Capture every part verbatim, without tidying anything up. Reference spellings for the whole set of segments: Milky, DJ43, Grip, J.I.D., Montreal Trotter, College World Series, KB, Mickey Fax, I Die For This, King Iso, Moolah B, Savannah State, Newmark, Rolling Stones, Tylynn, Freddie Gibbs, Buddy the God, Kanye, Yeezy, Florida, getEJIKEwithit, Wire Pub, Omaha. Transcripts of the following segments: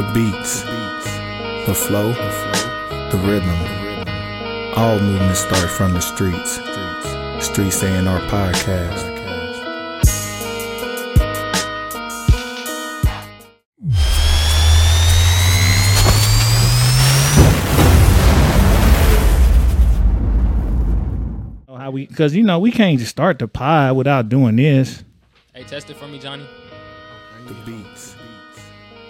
The beats, the flow, the rhythm. All movements start from the streets. Streets A and R podcast. Oh, how we? Because you know we can't just start the pod without doing this. Hey, test it for me, Johnny. The beats.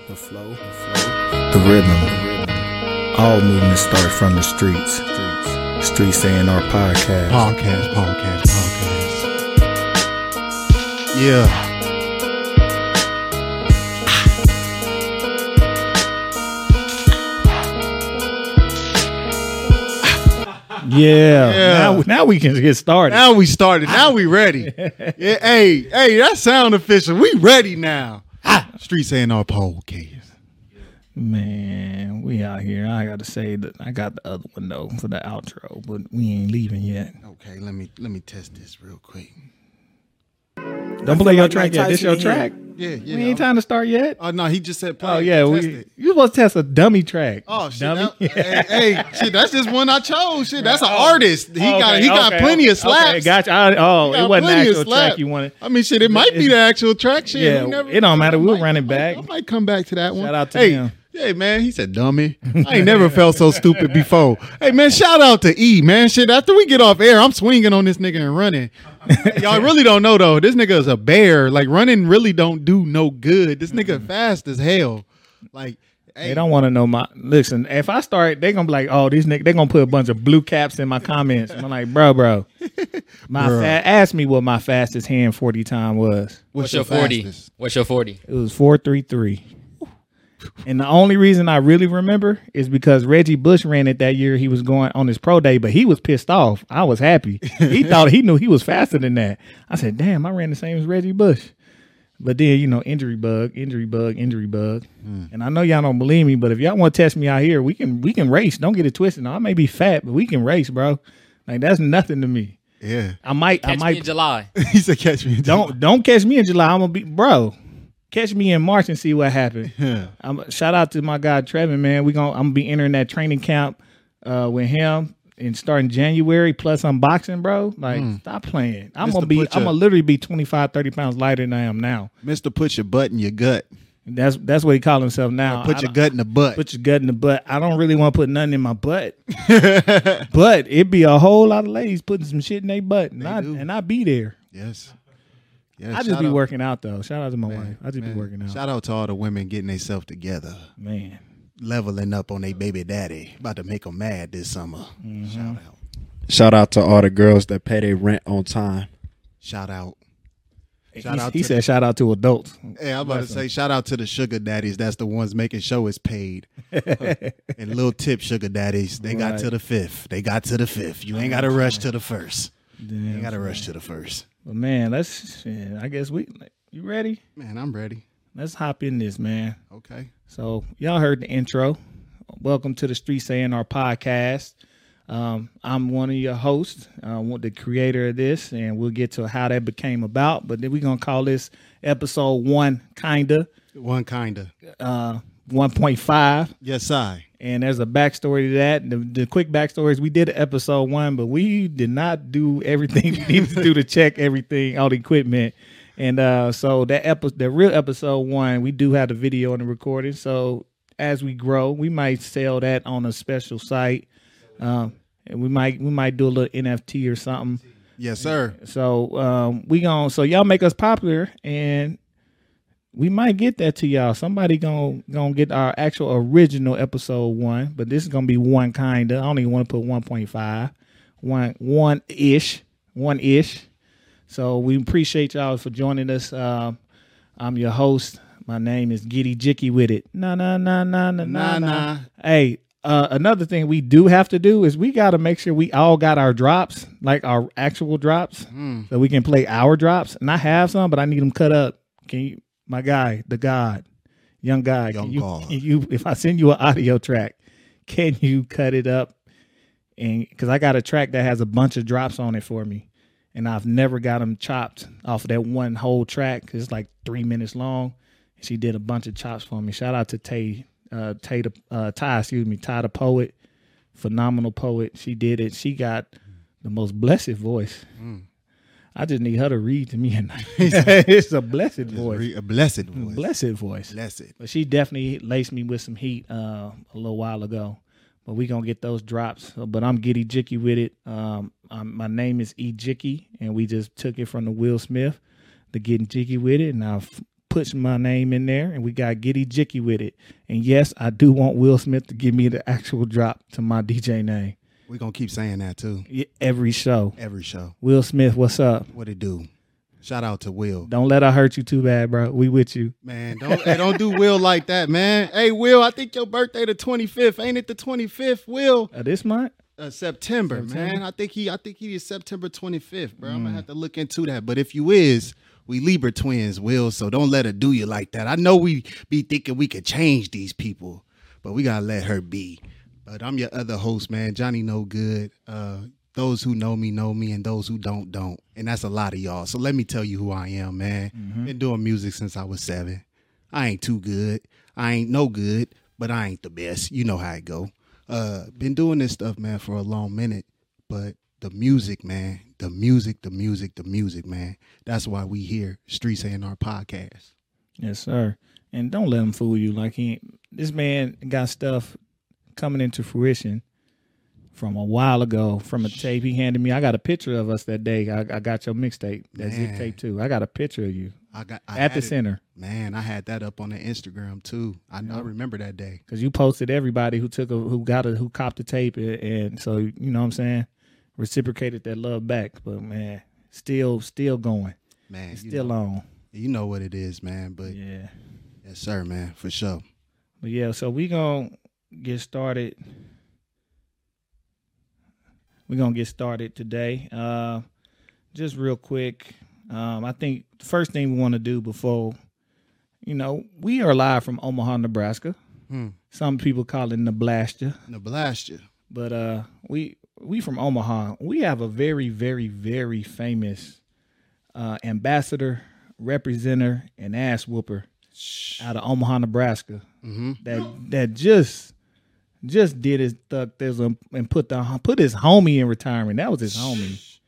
The flow, the flow, the rhythm. All movements start from the streets. Streets A and R podcast. Podcast, podcast, podcast. Yeah. Yeah. Yeah. Now, now we can get started. Now we started. Now we ready. Yeah, hey, hey, that sound official. We ready now. Ah, Streets A and R podcast. Man, we out here. I gotta say that I got the other one though for the outro, but we ain't leaving yet. Okay, let me let me test this real quick. Don't play your like track yet. This your him. track? Yeah, yeah. We ain't time to start yet. Oh uh, no, he just said play. Oh yeah, we, it. you supposed to test a dummy track. Oh shit, dummy. That, hey, hey, shit, that's just one I chose. Shit, that's an oh, artist. He okay, got he got okay, plenty okay, of slaps. Okay, gotcha. I, oh, it wasn't the actual track you wanted. I mean, shit, it might be the actual track. Shit, yeah, never, it don't matter. We'll run it back. I might, I might come back to that one. Shout out to hey, him. Hey man, he said dummy. I ain't never felt so stupid before. Hey man, shout out to E man. Shit, after we get off air, I'm swinging on this nigga and running. Y'all really don't know though. This nigga is a bear. Like running really don't do no good. This nigga mm-hmm. fast as hell. Like hey. They don't want to know my. Listen, if I start, they gonna be like, oh, these niggas. They gonna put a bunch of blue caps in my comments. And I'm like, bro, bro. My bro. Fa- ask me what my fastest hand forty time was. What's, What's your forty? What's your forty? It was four three three. And the only reason I really remember is because Reggie Bush ran it that year. He was going on his pro day, but he was pissed off. I was happy. He thought he knew he was faster than that. I said, damn, I ran the same as Reggie Bush. But then, you know, injury bug, injury bug, injury bug. Mm. And I know y'all don't believe me, but if y'all want to test me out here, we can we can race. Don't get it twisted. Now, I may be fat, but we can race, bro. Like, that's nothing to me. Yeah. I might. Catch I might, me in July. He said catch me in July. Don't, don't catch me in July. I'm going to be, bro. Catch me in March and see what happened. Yeah. I'm, shout out to my guy Trevin, man. We gonna I'm gonna be entering that training camp uh, with him and starting January plus unboxing, bro. Like mm. stop playing. I'm Mister gonna be your, I'm gonna literally be twenty-five, thirty pounds lighter than I am now. Mister Put your butt in your gut. That's that's what he calls himself now. Put your gut in the butt. Put your gut in the butt. I don't really want to put nothing in my butt. But it be a whole lot of ladies putting some shit in their butt, and they I do. and I be there. Yes. Yeah, I just be out. working out though. Shout out to my man, wife. I just man. be working out. Shout out to all the women getting themselves together. Man, leveling up on their baby daddy. About to make them mad this summer. Mm-hmm. Shout out. Shout out to all the girls that pay their rent on time. Shout out. Shout he out he to said, the, "Shout out to adults." Yeah, I'm about Listen. to say, "Shout out to the sugar daddies." That's the ones making sure it's paid. And little tip, sugar daddies. They right. got to the fifth. They got to the fifth. You ain't got to rush to the first. Damn, you ain't got to rush to the first. But man, let's. Yeah, I guess we. You ready? Man, I'm ready. Let's hop in this, man. Okay. So y'all heard the intro. Welcome to the Streets A and R podcast. Um, I'm one of your hosts. I'm uh, the creator of this, and we'll get to how that became about. But then we're gonna call this episode one, kinda. One kinda. Uh, one point five. Yes, I. And there's a backstory to that. The, the quick backstory is we did episode one, but we did not do everything we needed to do to check everything, all the equipment. And uh, so that epi- the real episode one, we do have the video and the recording. So as we grow, we might sell that on a special site. Um, and we might we might do a little N F T or something. Yes, sir. So um, we gonna so y'all make us popular, and we might get that to y'all. Somebody gonna gonna get our actual original episode one, but this is gonna be one kinda. I don't even want to put one point five, one one ish, one ish. So we appreciate y'all for joining us. Uh, I'm your host. My name is Giddy Jicky with it. Nah nah nah nah nah nah nah. Hey, uh, another thing we do have to do is we gotta make sure we all got our drops, like our actual drops, mm. so we can play our drops. And I have some, but I need them cut up. Can you? My guy, the God, young guy, young can you, God. Can you, if I send you an audio track, can you cut it up? And because I got a track that has a bunch of drops on it for me, and I've never got them chopped off of that one whole track. It's like three minutes long. She did a bunch of chops for me. Shout out to Tay uh, Ty, uh, Ty, excuse me, Ty the Poet, phenomenal poet. She did it. She got the most blessed voice. Mm. I just need her to read to me at night. It's a blessed voice. A blessed voice. Blessed voice. Blessed. But she definitely laced me with some heat uh, a little while ago. But we going to get those drops. But I'm Giddy Jicky with it. Um, I'm, my name is E. Jicky, and we just took it from the Will Smith, the Getting Jicky with it, and I've put my name in there, and we got Giddy Jicky with it. And, yes, I do want Will Smith to give me the actual drop to my D J name. We're going to keep saying that, too. Every show. Every show. Will Smith, what's up? What it do? Shout out to Will. Don't let I hurt you too bad, bro. We with you. Man, don't hey, don't do Will like that, man. Hey, Will, I think your birthday the twenty-fifth. Ain't it the twenty-fifth, Will? Uh, this month? Uh, September, September, man. I think he I think he is September twenty-fifth, bro. Mm. I'm going to have to look into that. But if you is, we Libra twins, Will, so don't let her do you like that. I know we be thinking we could change these people, but we got to let her be. But I'm your other host, man, Johnny No Good. Uh, those who know me know me, and those who don't don't, and that's a lot of y'all. So let me tell you who I am, man. Mm-hmm. Been doing music since I was seven. I ain't too good. I ain't no good, but I ain't the best. You know how it go. Uh, been doing this stuff, man, for a long minute. But the music, man, the music, the music, the music, man. That's why we here, Streets A and R Podcast. Yes, sir. And don't let him fool you. Like he, ain't, this man got stuff coming into fruition from a while ago, from a tape he handed me. I got a picture of us that day. I, I got your mixtape, that zip tape too. I got a picture of you. I got I at the it. Center. Man, I had that up on the Instagram too. I, yeah. I remember that day because you posted everybody who took a, who got a, who copped the tape, and, and so you know what I'm saying, reciprocated that love back. But man, still, still going. Man, it's still know, on. You know what it is, man. But yeah, yes, sir, man, for sure. But yeah, so we gonna. Get started. We're gonna get started today. Uh, just real quick, um, I think the first thing we want to do before, you know, we are live from Omaha, Nebraska. Hmm. Some people call it Neblasta. Neblasta. But uh, we we from Omaha. We have a very, very, very famous uh, ambassador, representer, and ass whooper out of Omaha, Nebraska. Mm-hmm. That that just. Just did his thuckism and put the put his homie in retirement. That was his homie.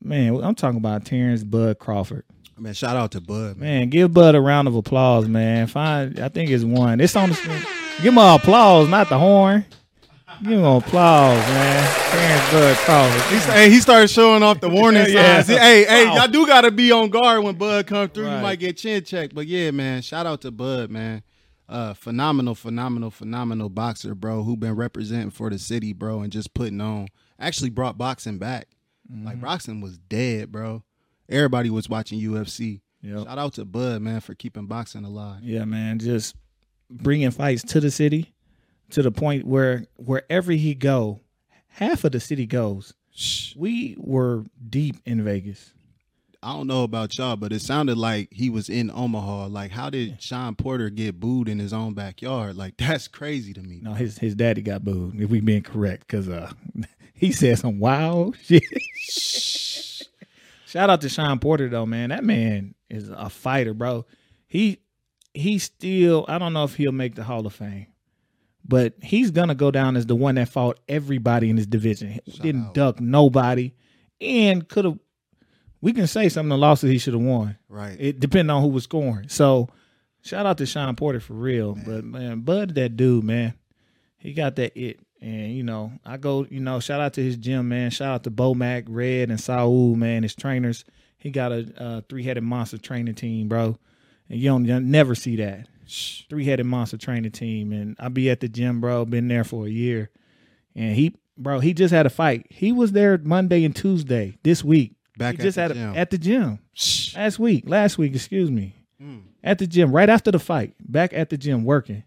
Man, I'm talking about Terrence Bud Crawford. Man, shout out to Bud. Man, man give Bud a round of applause, man. Find, I think it's one. It's on the screen. Give him an applause, not the horn. Give him an applause, man. Terrence Bud Crawford. He's, hey, he started showing off the warning yeah, signs. Yeah. Hey, hey, y'all do got to be on guard when Bud comes through. Right. You might get chin checked. But yeah, man, shout out to Bud, man. Uh, phenomenal, phenomenal, phenomenal boxer, bro, who been representing for the city, bro, and just putting on. Actually brought boxing back. Mm-hmm. Like, boxing was dead, bro. Everybody was watching U F C. Yep. Shout out to Bud, man, for keeping boxing alive. Yeah, man, just bringing fights to the city to the point where wherever he go, half of the city goes. Shh. We were deep in Vegas. I don't know about y'all, but it sounded like he was in Omaha. Like, how did Sean Porter get booed in his own backyard? Like, that's crazy to me. No, his his daddy got booed, if we being correct, because uh, he said some wild shit. Shout out to Sean Porter, though, man. That man is a fighter, bro. He, he still, I don't know if he'll make the Hall of Fame, but he's going to go down as the one that fought everybody in his division. Shout Didn't out. duck nobody and could have. We can say some of the losses he should have won. Right. It depending on who was scoring. So, shout out to Sean Porter for real. Man. But, man, Bud, that dude, man, he got that it. And, you know, I go, you know, shout out to his gym, man. Shout out to Bo Mac, Red, and Saul, man, his trainers. He got a uh, three-headed monster training team, bro. And you don't you'll never see that. Shh. Three-headed monster training team. And I be at the gym, bro. Been there for a year. And he, bro, he just had a fight. He was there Monday and Tuesday this week. Back he just at the had a, at the gym Shh. last week. Last week, excuse me, mm. at the gym right after the fight. Back at the gym working,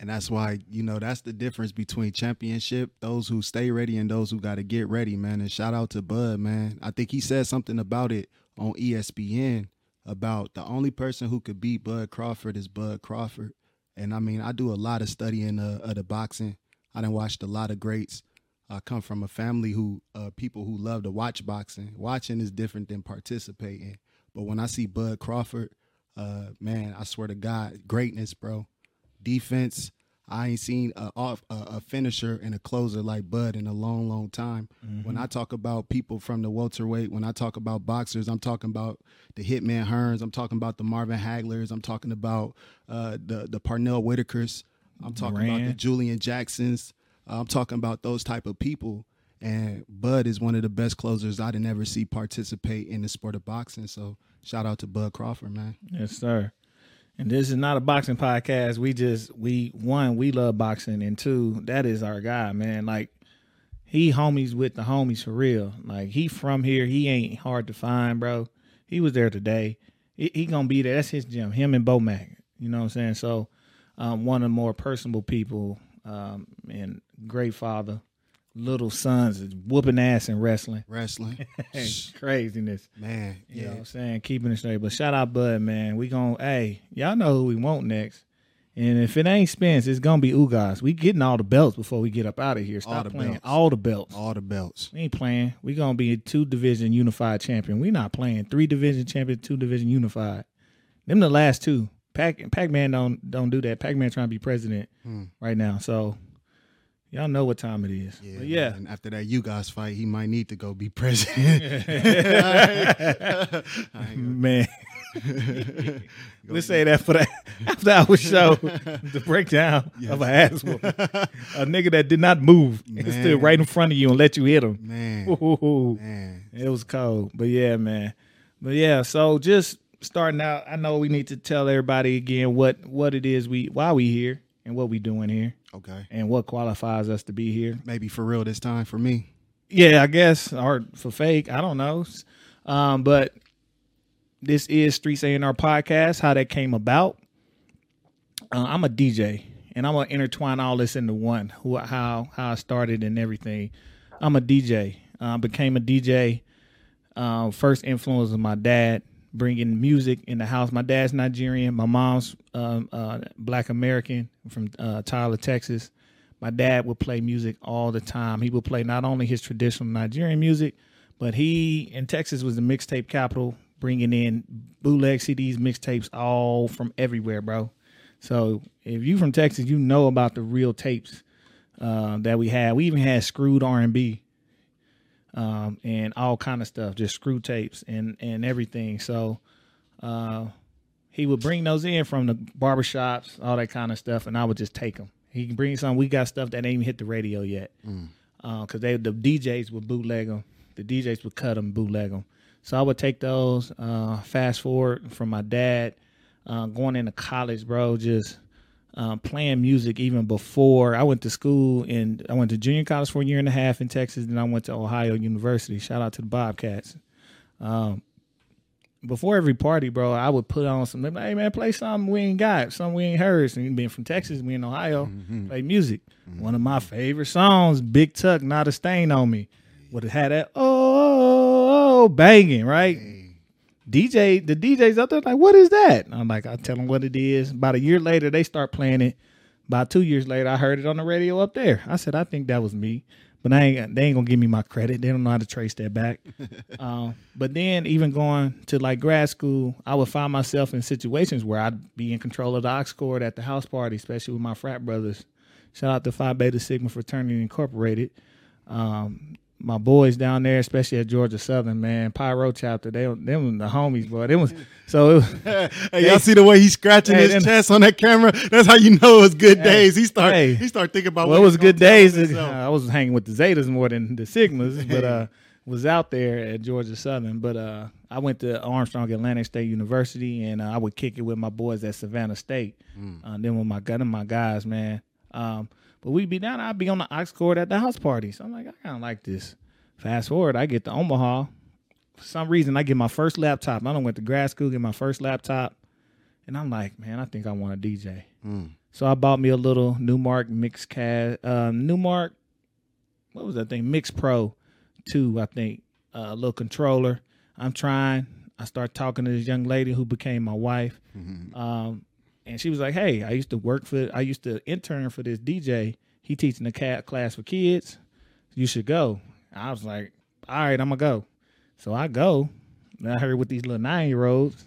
and that's why you know that's the difference between championship. Those who stay ready and those who got to get ready, man. And shout out to Bud, man. I think he said something about it on E S P N about the only person who could beat Bud Crawford is Bud Crawford. And I mean, I do a lot of studying uh, of the boxing. I done watched a lot of greats. I come from a family who, uh, people who love to watch boxing. Watching is different than participating. But when I see Bud Crawford, uh, man, I swear to God, greatness, bro. defense. I ain't seen a, a, a finisher and a closer like Bud in a long, long time. Mm-hmm. When I talk about people from the welterweight, when I talk about boxers, I'm talking about the Hitman Hearns. I'm talking about the Marvin Haglers. I'm talking about uh, the, the Parnell Whitakers. I'm talking Rand. about the Julian Jacksons. I'm talking about those type of people. And Bud is one of the best closers I'd ever see participate in the sport of boxing. So shout out to Bud Crawford, man. Yes, sir. And this is not a boxing podcast. We just, we, one, we love boxing. And two, that is our guy, man. Like, he homies with the homies for real. Like, he from here. He ain't hard to find, bro. He was there today. He, he going to be there. That's his gym. Him and Bo Mac. You know what I'm saying? So, um, one of the more personable people, um, and great father. Little sons is whooping ass and wrestling. Wrestling. Craziness. Man. You yeah. know what I'm saying? Keeping it straight. But shout out Bud, man. We going to, hey, y'all know who we want next. And if it ain't Spence, it's going to be Ugas. We getting all the belts before we get up out of here. Stop all the playing. Belts. All the belts. All the belts. We ain't playing. We going to be a two-division unified champion. We not playing. Three-division champion, two-division unified. Them the last two. Pac- Pac-Man don't, don't do that. Pac-Man trying to be president hmm. right now. So. Y'all know what time it is. Yeah. yeah. And after that you guys fight, he might need to go be president. Man. Let's say that for the after hour show, the breakdown yes. of an ass woman. A nigga that did not move man. and stood right in front of you and let you hit him. Man. Ooh, man. It was cold. But yeah, man. But yeah, so just starting out, I know we need to tell everybody again what, what it is we why we here and what we doing here. Okay. And what qualifies us to be here? Maybe for real this time for me. Yeah, I guess. Or for fake. I don't know. Um, but this is Streets A and R Podcast, how that came about. Uh, I'm a D J, and I'm going to intertwine all this into one, who, how how I started and everything. I'm a D J. Uh, became a D J. Uh, first influence was my dad, bringing music in the house. My dad's Nigerian. My mom's um, uh, Black American from uh, Tyler, Texas. My dad would play music all the time. He would play not only his traditional Nigerian music, but he in Texas was the mixtape capital, bringing in bootleg C Ds, mixtapes, all from everywhere, bro. So if you from Texas, you know about the real tapes uh, that we had. We even had screwed R and B. Um, and all kind of stuff, just screw tapes and, and everything. So uh, he would bring those in from the barbershops, all that kind of stuff, and I would just take them. He can bring some. We got stuff that ain't even hit the radio yet because mm. uh, they the D Js would bootleg them. The D Js would cut them, bootleg them. So I would take those, uh, fast forward from my dad, uh, going into college, bro, just uh, playing music even before I went to school. And I went to junior college for a year and a half in Texas. Then I went to Ohio University. Shout out to the Bobcats. Um, before every party, bro, I would put on some, hey man, play something we ain't got, something we ain't heard. So being from Texas, we in Ohio, mm-hmm. play music. Mm-hmm. One of my favorite songs, Big Tuck, Not a Stain on Me, would have had that, oh, oh, oh banging, right? Hey. D J, the D Js out there like, what is that? And I'm like, I tell them what it is. About a year later, they start playing it. About two years later, I heard it on the radio up there. I said, I think that was me, but I ain't, they ain't gonna give me my credit. They don't know how to trace that back. um, but then even going to like grad school, I would find myself in situations where I'd be in control of the aux cord at the house party, especially with my frat brothers. Shout out to Phi Beta Sigma Fraternity Incorporated. Um, My boys down there, especially at Georgia Southern, man, Pyro Chapter, they they were the homies, boy. They was so. It was, hey, they, y'all see the way he's scratching hey, his then, chest on that camera? That's how you know it was good hey, days. He start hey, he start thinking about. Well, what it was good days. Uh, I was hanging with the Zetas more than the Sigmas, but uh, was out there at Georgia Southern. But uh, I went to Armstrong Atlantic State University, and uh, I would kick it with my boys at Savannah State. Mm. Uh, then with my gun and my guys, man. Um, But we'd be down, I'd be on the aux cord at the house party. So I'm like, I kind of like this. Fast forward, I get to Omaha. For some reason, I get my first laptop. I done went to grad school, get my first laptop. And I'm like, man, I think I want to D J. Mm. So I bought me a little Newmark Mixcast, uh, Newmark, what was that thing? Mix Pro two, I think, uh, a little controller. I'm trying. I start talking to this young lady who became my wife. Mm-hmm. Um, And she was like, hey, I used to work for, I used to intern for this D J. He teaching a cat class for kids. You should go. I was like, all right, I'm going to go. So I go. And I heard with these little nine-year-olds.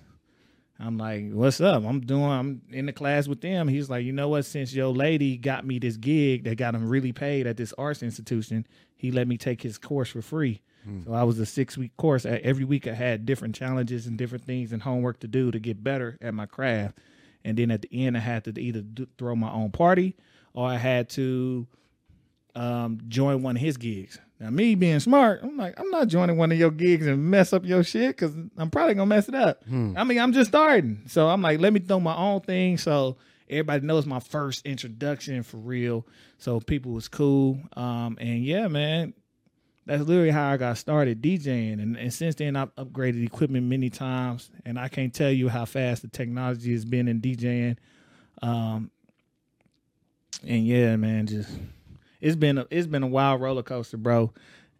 I'm like, what's up? I'm doing, I'm in the class with them. He's like, you know what? Since your lady got me this gig that got him really paid at this arts institution, he let me take his course for free. Mm. So I was a six-week course. Every week I had different challenges and different things and homework to do to get better at my craft. And then at the end, I had to either do, throw my own party or I had to um, join one of his gigs. Now, me being smart, I'm like, I'm not joining one of your gigs and mess up your shit because I'm probably going to mess it up. Hmm. I mean, I'm just starting. So I'm like, let me throw my own thing so everybody knows my first introduction for real. So people was cool. Um, and yeah, man, that's literally how I got started DJing. And, and since then, I've upgraded equipment many times. And I can't tell you how fast the technology has been in DJing. Um, and yeah, man, just... It's been a, it's been a wild roller coaster, bro.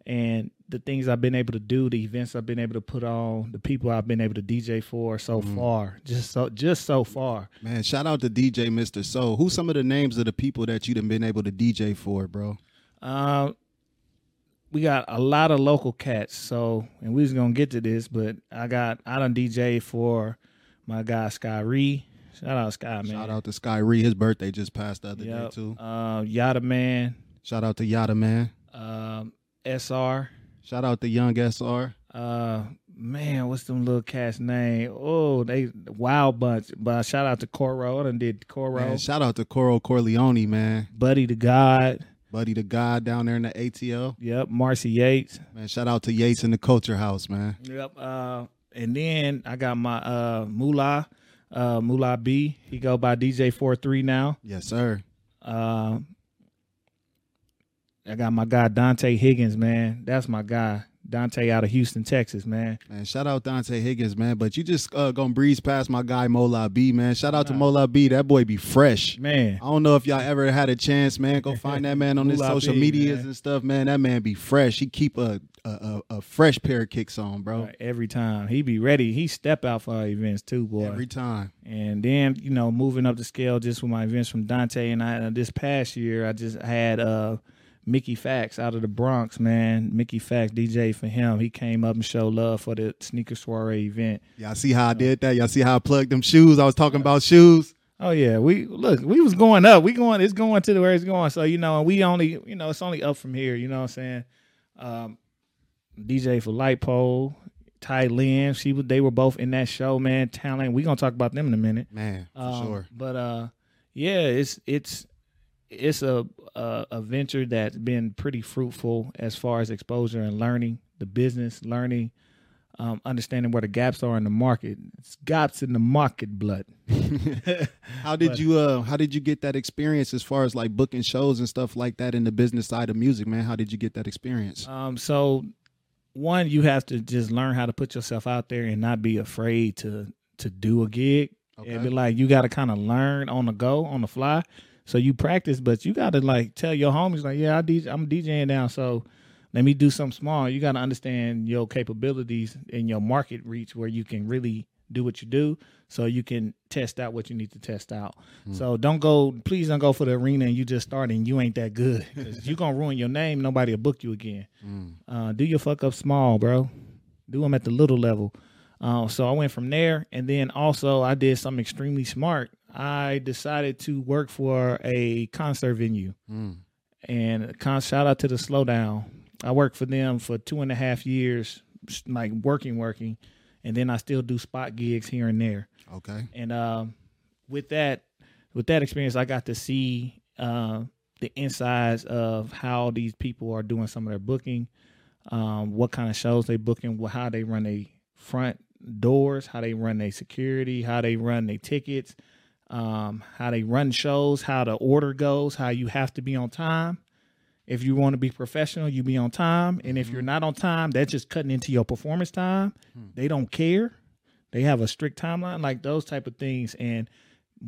And the things I've been able to do, the events I've been able to put on, the people I've been able to D J for so mm. far, just so just so far. Man, shout out to D J Mister Soul. Who's some of the names of the people that you've been able to D J for, bro? Uh, we got a lot of local cats. So, and we was gonna get to this, but I got I done D J for my guy Sky Ree. Shout out Sky, man. Shout out to Sky Ree. His birthday just passed the other yep. day too. Uh, Yada Man. Shout out to Yada Man. Um, S R. Shout out to Young S R. Uh, man, what's them little cats' name? Oh, they wild bunch. But shout out to Coral. I done did Coral. Man, shout out to Coral Corleone, man. Buddy the God. Buddy the God down there in the A T L. Yep, Marcy Yates. Man, shout out to Yates in the Culture House, man. Yep. Uh, and then I got my uh Moolah, uh Moolah B. He go by D J forty-three now. Yes, sir. Um. Uh, I got my guy, Dante Higgins, man. That's my guy. Dante out of Houston, Texas, man. Man, shout out Dante Higgins, man. But you just uh, gonna breeze past my guy, Moolah B, man. Shout out to Moolah B. That boy be fresh. Man. I don't know if y'all ever had a chance, man. Go find that man on his social B, medias man. and stuff, man. That man be fresh. He keep a a, a, a fresh pair of kicks on, bro. Right, every time. He be ready. He step out for our events, too, boy. Every time. And then, you know, moving up the scale just with my events from Dante. And I, uh, this past year, I just had... uh. Mickey Fax out of the Bronx, man. Mickey Fax, D J for him. He came up and showed love for the sneaker soiree event. Y'all see how I did that? Y'all see how I plugged them shoes? I was talking about shoes. Oh, yeah. We look, we was going up. We going, it's going to where it's going. So, you know, and we only, you know, it's only up from here. You know what I'm saying? Um, D J for Lightpole, Tylynn. She was, they were both in that show, man. Talent. We're going to talk about them in a minute. Man, for um, sure. But, uh, yeah, it's, it's, It's a, a a venture that's been pretty fruitful as far as exposure and learning, the business, learning, um, understanding where the gaps are in the market. It's gaps in the market, blood. How did but, you uh, How did you get that experience as far as like booking shows and stuff like that in the business side of music, man? How did you get that experience? Um, so one, you have to just learn how to put yourself out there and not be afraid to to do a gig. Okay. It'd be like you got to kind of learn on the go, on the fly. So you practice, but you got to, like, tell your homies, like, yeah, I D J, I'm DJing now, so let me do something small. You got to understand your capabilities and your market reach where you can really do what you do so you can test out what you need to test out. Mm. So don't go – please don't go for the arena and you just start and you ain't that good. You're going to ruin your name. Nobody will book you again. Mm. Uh, do your fuck up small, bro. Do them at the little level. Uh, so I went from there, and then also I did something extremely smart. I decided to work for a concert venue, mm. and con- shout out to the Slowdown. I worked for them for two and a half years, like working, working, and then I still do spot gigs here and there. Okay. And uh, with that, with that experience, I got to see uh, the insides of how these people are doing some of their booking, um, what kind of shows they booking, how they run their front doors, how they run their security, how they run their tickets. Um, how they run shows, how the order goes, how you have to be on time. If you want to be professional, you be on time. And if you're not on time, that's just cutting into your performance time. Hmm. They don't care. They have a strict timeline, like those type of things. And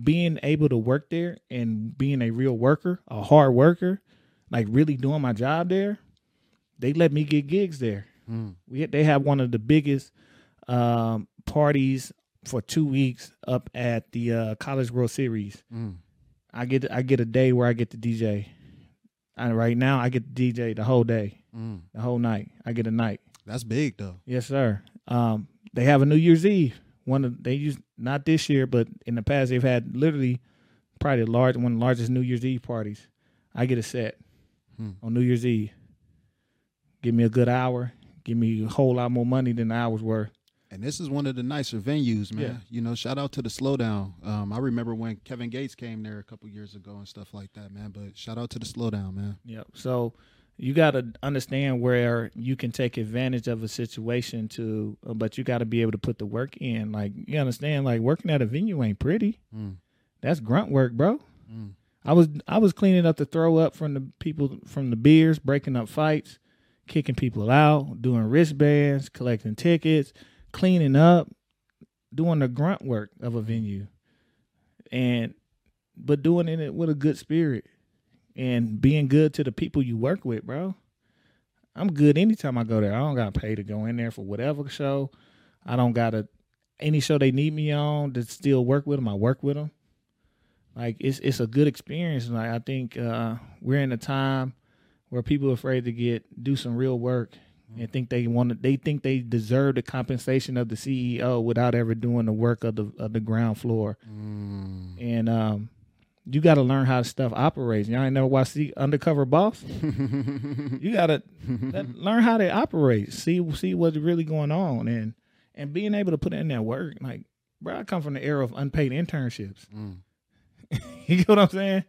being able to work there and being a real worker, a hard worker, like really doing my job there, they let me get gigs there. Hmm. We They have one of the biggest um, parties for two weeks up at the uh, College World Series. Mm. I get I get a day where I get to D J. And right now, I get to D J the whole day, mm. the whole night. I get a night. That's big, though. Yes, sir. Um, they have a New Year's Eve one of they used not this year, but in the past they've had literally probably the large one of the largest New Year's Eve parties. I get a set hmm. on New Year's Eve. Give me a good hour. Give me a whole lot more money than the hours were. And this is one of the nicer venues, man. Yeah. You know, shout out to the Slowdown. Um, I remember when Kevin Gates came there a couple years ago and stuff like that, man. But shout out to the Slowdown, man. Yep. So you got to understand where you can take advantage of a situation to, but you got to be able to put the work in. Like, you understand, like working at a venue ain't pretty. Mm. That's grunt work, bro. Mm. I was I was cleaning up the throw up from the people from the beers, breaking up fights, kicking people out, doing wristbands, collecting tickets, cleaning up, doing the grunt work of a venue, and but doing it with a good spirit and being good to the people you work with, bro. I'm good anytime I go there. I don't got to pay to go in there for whatever show. I don't got to any show they need me on to still work with them. I work with them. Like, it's it's a good experience. Like, I think uh, we're in a time where people are afraid to get do some real work and think they want to, they think they deserve the compensation of the C E O without ever doing the work of the of the ground floor. Mm. And um, you got to learn how stuff operates. Y'all ain't never watched the Undercover Boss? You got to learn how they operate. See see what's really going on, and and being able to put in that work. Like, bro, I come from the era of unpaid internships. Mm. You know what I'm saying?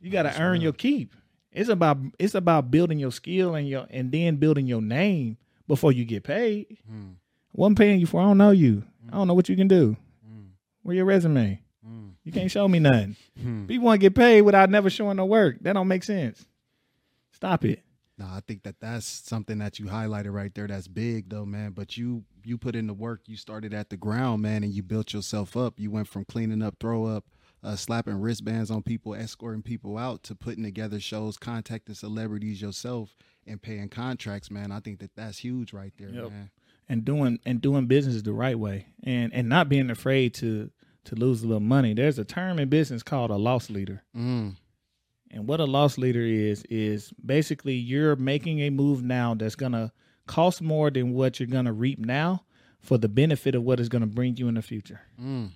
You got to earn real. your keep. It's about it's about building your skill and your and then building your name before you get paid. Mm. What I'm paying you for, I don't know you. Mm. I don't know what you can do. Mm. Where your resume? Mm. You can't show me nothing. Mm. People want to get paid without never showing no work. That don't make sense. Stop it. No, I think that that's something that you highlighted right there. That's big though, man. But you you put in the work. You started at the ground, man, and you built yourself up. You went from cleaning up, throw up, Uh, slapping wristbands on people, escorting people out, to putting together shows, contacting celebrities yourself, and paying contracts, man. I think that that's huge right there, yep. man. And doing and doing business the right way, and and not being afraid to to lose a little money. There's a term in business called a loss leader. Mm. And what a loss leader is is basically you're making a move now that's gonna cost more than what you're gonna reap now for the benefit of what is gonna bring you in the future. Mm.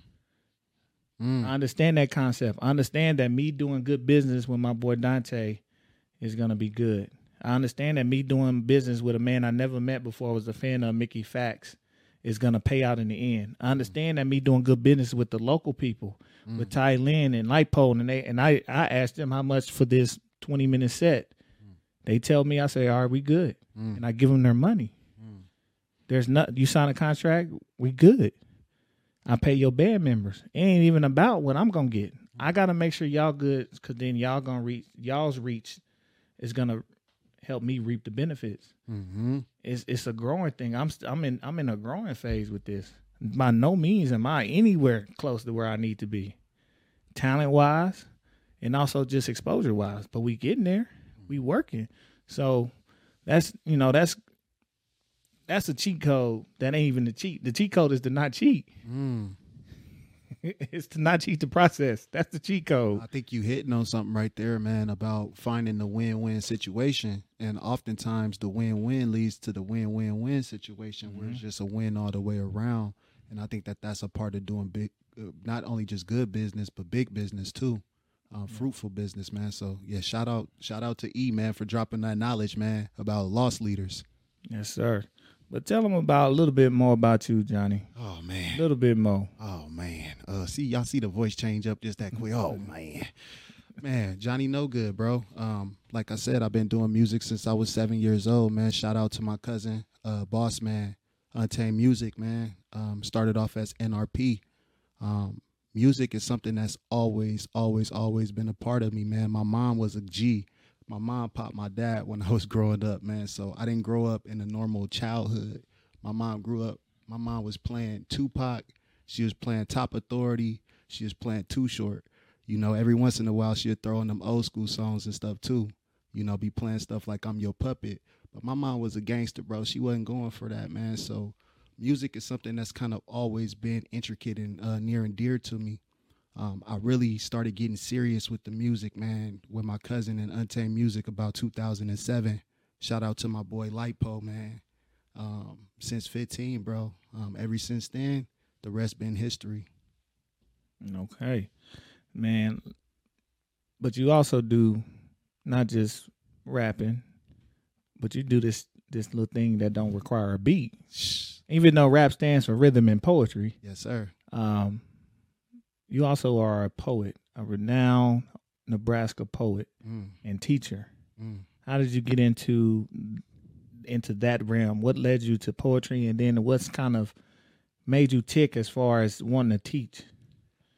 Mm. I understand that concept. I understand that me doing good business with my boy Dante is going to be good. I understand that me doing business with a man I never met before, I was a fan of Mickey Fax, is going to pay out in the end. I understand mm. that me doing good business with the local people, mm. with Tylynn and Lightpole, and they and I, I asked them how much for this twenty-minute set. Mm. They tell me, I say, all right, we good. Mm. And I give them their money. Mm. There's not, you sign a contract, we good. I pay your band members. It ain't even about what I'm going to get. I got to make sure y'all good, because then y'all going to reach, y'all's reach is going to help me reap the benefits. Mm-hmm. It's it's a growing thing. I'm st- I'm in I'm in a growing phase with this. By no means am I anywhere close to where I need to be, talent-wise and also just exposure-wise. But we getting there. We working. So that's, you know, that's, That's a cheat code. That ain't even the cheat. The cheat code is to not cheat. Mm. It's to not cheat the process. That's the cheat code. I think you hitting on something right there, man, about finding the win-win situation. And oftentimes the win-win leads to the win-win-win situation, mm-hmm. where it's just a win all the way around. And I think that that's a part of doing big, uh, not only just good business, but big business too. Um, fruitful business, man. So yeah, shout out, shout out to E, man, for dropping that knowledge, man, about loss leaders. Yes, sir. But tell them about a little bit more about you, Johnny. Oh, man. A little bit more. Oh, man. Uh, see, y'all see the voice change up just that quick. Oh, man. Man, Johnny No Good, bro. Um, like I said, I've been doing music since I was seven years old, man. Shout out to my cousin, uh, Boss Man, Untamed Music, man. Um, started off as N R P. Um, music is something that's always, always, always been a part of me, man. My mom was a G. My mom popped my dad when I was growing up, man. So I didn't grow up in a normal childhood. My mom grew up. My mom was playing Tupac. She was playing Top Authority. She was playing Too Short. You know, every once in a while, she would throw in them old school songs and stuff, too. You know, be playing stuff like I'm Your Puppet. But my mom was a gangster, bro. She wasn't going for that, man. So music is something that's kind of always been intricate and uh, near and dear to me. Um, I really started getting serious with the music, man, with my cousin and Untamed Music about two thousand seven. Shout out to my boy Lightpole, man. Um, since fifteen, bro. Um, ever since then, the rest been history. Okay, man. But you also do not just rapping, but you do this this little thing that don't require a beat. Even though rap stands for rhythm and poetry. Yes, sir. Um, you also are a poet, a renowned Nebraska poet mm. and teacher. Mm. How did you get into into that realm? What led you to poetry, and then what's kind of made you tick as far as wanting to teach?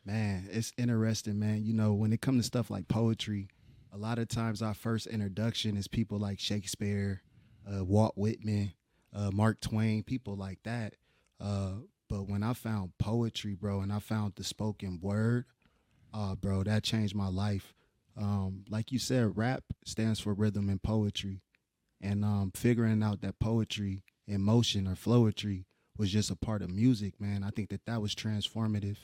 Man, it's interesting, man. You know, when it comes to stuff like poetry, a lot of times our first introduction is people like Shakespeare, uh, Walt Whitman, uh, Mark Twain, people like that. Uh, but when I found poetry, bro, and I found the spoken word, uh, bro, that changed my life. Um, like you said, rap stands for rhythm and poetry. And um, figuring out that poetry in motion or flowetry was just a part of music, man. I think that that was transformative.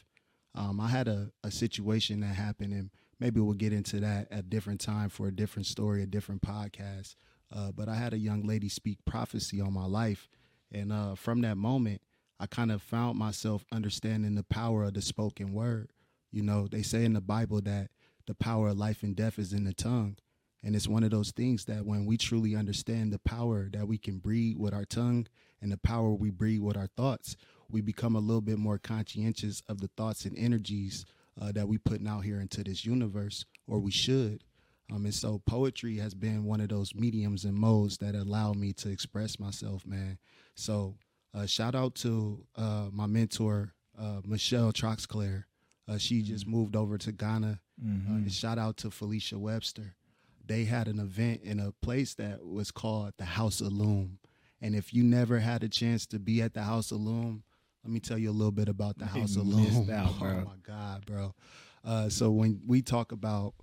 Um, I had a, a situation that happened, and maybe we'll get into that at a different time for a different story, a different podcast. Uh, but I had a young lady speak prophecy on my life. And uh, from that moment, I kind of found myself understanding the power of the spoken word. You know, they say in the Bible that the power of life and death is in the tongue. And it's one of those things that when we truly understand the power that we can breathe with our tongue and the power we breathe with our thoughts, we become a little bit more conscientious of the thoughts and energies uh, that we putting out here into this universe, or we should. Um, and so poetry has been one of those mediums and modes that allow me to express myself, man. So uh, shout out to uh, my mentor, uh, Michelle Troxclair. Uh, she mm-hmm. just moved over to Ghana. Mm-hmm. Uh, and shout out to Felicia Webster. They had an event in a place that was called the House of Loom. And if you never had a chance to be at the House of Loom, let me tell you a little bit about the House of Loom. Out, bro. Oh, my God, bro. Uh, so when we talk about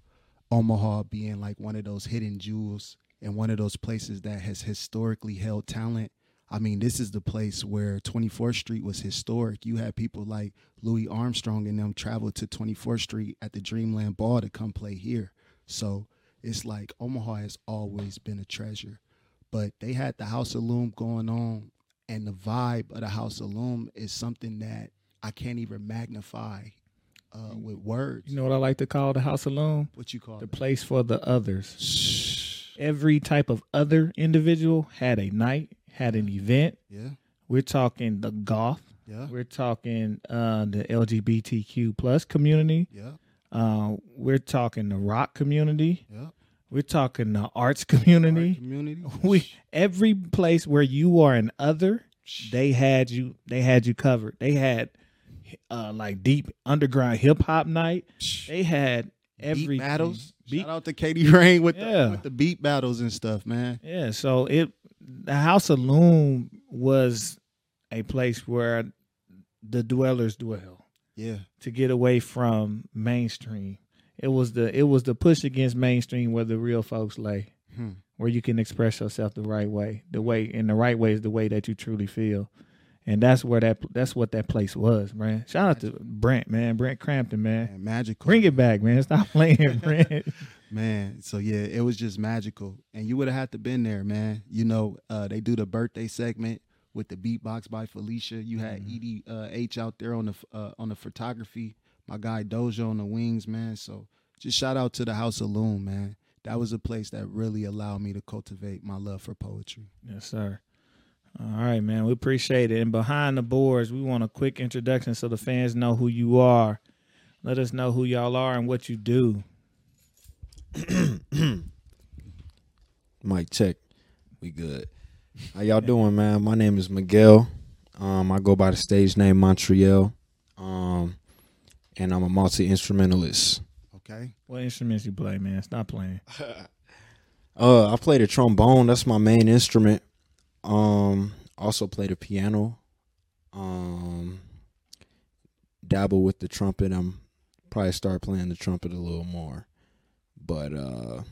Omaha being like one of those hidden jewels and one of those places that has historically held talent, I mean, this is the place where twenty-fourth street was historic. You had people like Louis Armstrong and them traveled to twenty-fourth street at the Dreamland Ball to come play here. So it's like Omaha has always been a treasure. But they had the House of Loom going on, and the vibe of the House of Loom is something that I can't even magnify uh, with words. You know what I like to call the House of Loom? What you call it? The place for the others. Shh. Every type of other individual had a night, had an event. Yeah. We're talking the goth. Yeah. We're talking uh, the L G B T Q plus community. Yeah. Uh, we're talking the rock community. Yeah. We're talking the arts community. Art community. We every place where you are an other, they had you. They had you covered. They had uh, like deep underground hip hop night. They had every beat battles. Beat. Shout out to Katie Rain with yeah. the with the beat battles and stuff, man. Yeah. So it the House of Loom was a place where the dwellers dwell. Yeah. To get away from mainstream. It was the it was the push against mainstream where the real folks lay, hmm. where you can express yourself the right way, the way and the right way is the way that you truly feel, and that's where that that's what that place was, man. Shout out to Brent, man, Brent Crampton, man. man magical, bring it back, man. Stop playing, Brent. Man, so yeah, it was just magical, and you would have had to been there, man. You know, uh, they do the birthday segment with the beatbox by Felicia. You had mm-hmm. Edie uh, H out there on the uh, on the photography. My guy Dojo on the wings, man. So just shout out to the House of Loom, man. That was a place that really allowed me to cultivate my love for poetry. Yes, sir. All right, man. We appreciate it. And behind the boards, we want a quick introduction so the fans know who you are. Let us know who y'all are and what you do. Mic check. We good. How y'all doing, man? My name is Miguel. Um, I go by the stage name Montreal. Um... And I'm a multi-instrumentalist. Okay. What instruments you play, man? Stop playing. uh, I play the trombone. That's my main instrument. Um, also play the piano. Um, dabble with the trumpet. I'm probably start playing the trumpet a little more. But uh,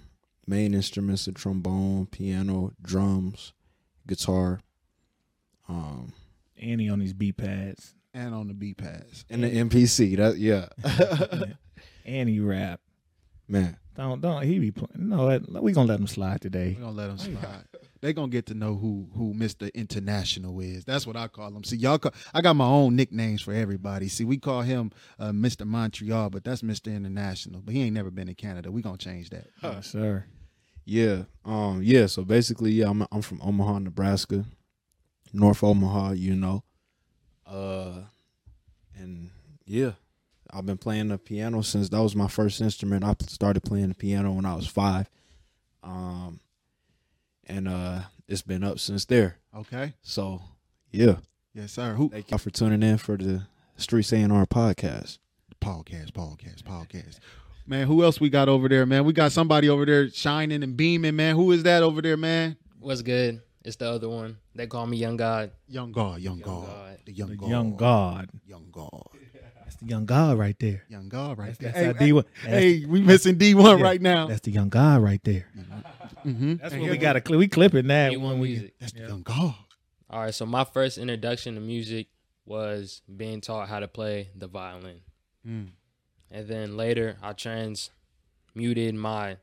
main instruments are trombone, piano, drums, guitar. Um, Annie on these beat pads. And on the beat pads. And the M P C. That, yeah. And he rap. Man. Don't, don't, he be playing. No, we going to let him slide today. We're going to let him slide. they gonna get to know who who Mister International is. That's what I call him. See, y'all call, I got my own nicknames for everybody. See, we call him uh, Mister Montreal, but that's Mister International. But he ain't never been in Canada. We gonna change that. Huh. Yes, sir. Yeah. Um. Yeah. So basically, yeah, I'm I'm from Omaha, Nebraska, North Omaha. You know. Uh, and yeah, I've been playing the piano since that was my first instrument. I started playing the piano when I was five. Um, and uh, it's been up since there. Okay. So, yeah. Yes, sir. Who- Thank y'all for tuning in for the Streets A and R podcast. Podcast, podcast, podcast. Man, who else we got over there, man? We got somebody over there shining and beaming, man. Who is that over there, man? What's good? It's the other one. They call me Young God. Young God, Young, young God. God. The Young the God. Young God. Young God. That's the Young God right there. Young God right that's, there. That's hey, our D one. Hey, we missing D one yeah, right now. That's the Young God right there. Mm-hmm. That's and what we got to clip. We clipping that. D one music. That's yeah. the Young God. All right, so my first introduction to music was being taught how to play the violin. Mm. And then later, I transmuted my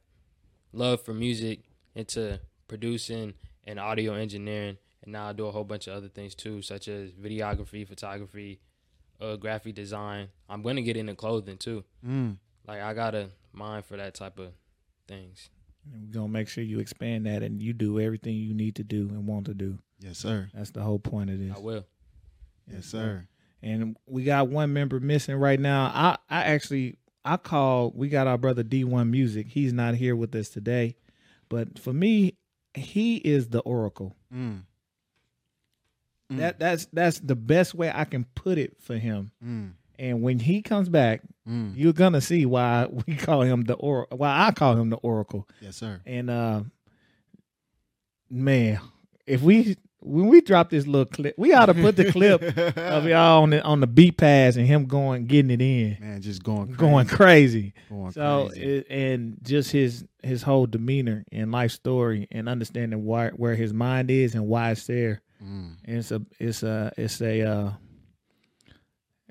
love for music into producing and audio engineering, and now I do a whole bunch of other things too, such as videography, photography, uh, graphic design. I'm gonna get into clothing too. Mm. Like I got a mind for that type of things. And we're gonna make sure you expand that and you do everything you need to do and want to do. Yes, sir. That's the whole point of this. I will. Yes, sir. And we got one member missing right now. I, I actually, I called, we got our brother D one Music. He's not here with us today, but for me, he is the oracle. Mm. Mm. That that's that's the best way I can put it for him. Mm. And when he comes back, mm. you're gonna see why we call him the or why I call him the oracle. Yes, sir. And uh, man, if we when we drop this little clip, we ought to put the clip of y'all on the on the beat pads and him going getting it in. Man, just going crazy. going crazy. Going so crazy. It, and just his his whole demeanor and life story and understanding why where his mind is and why it's there. Mm. And it's a it's a it's a uh,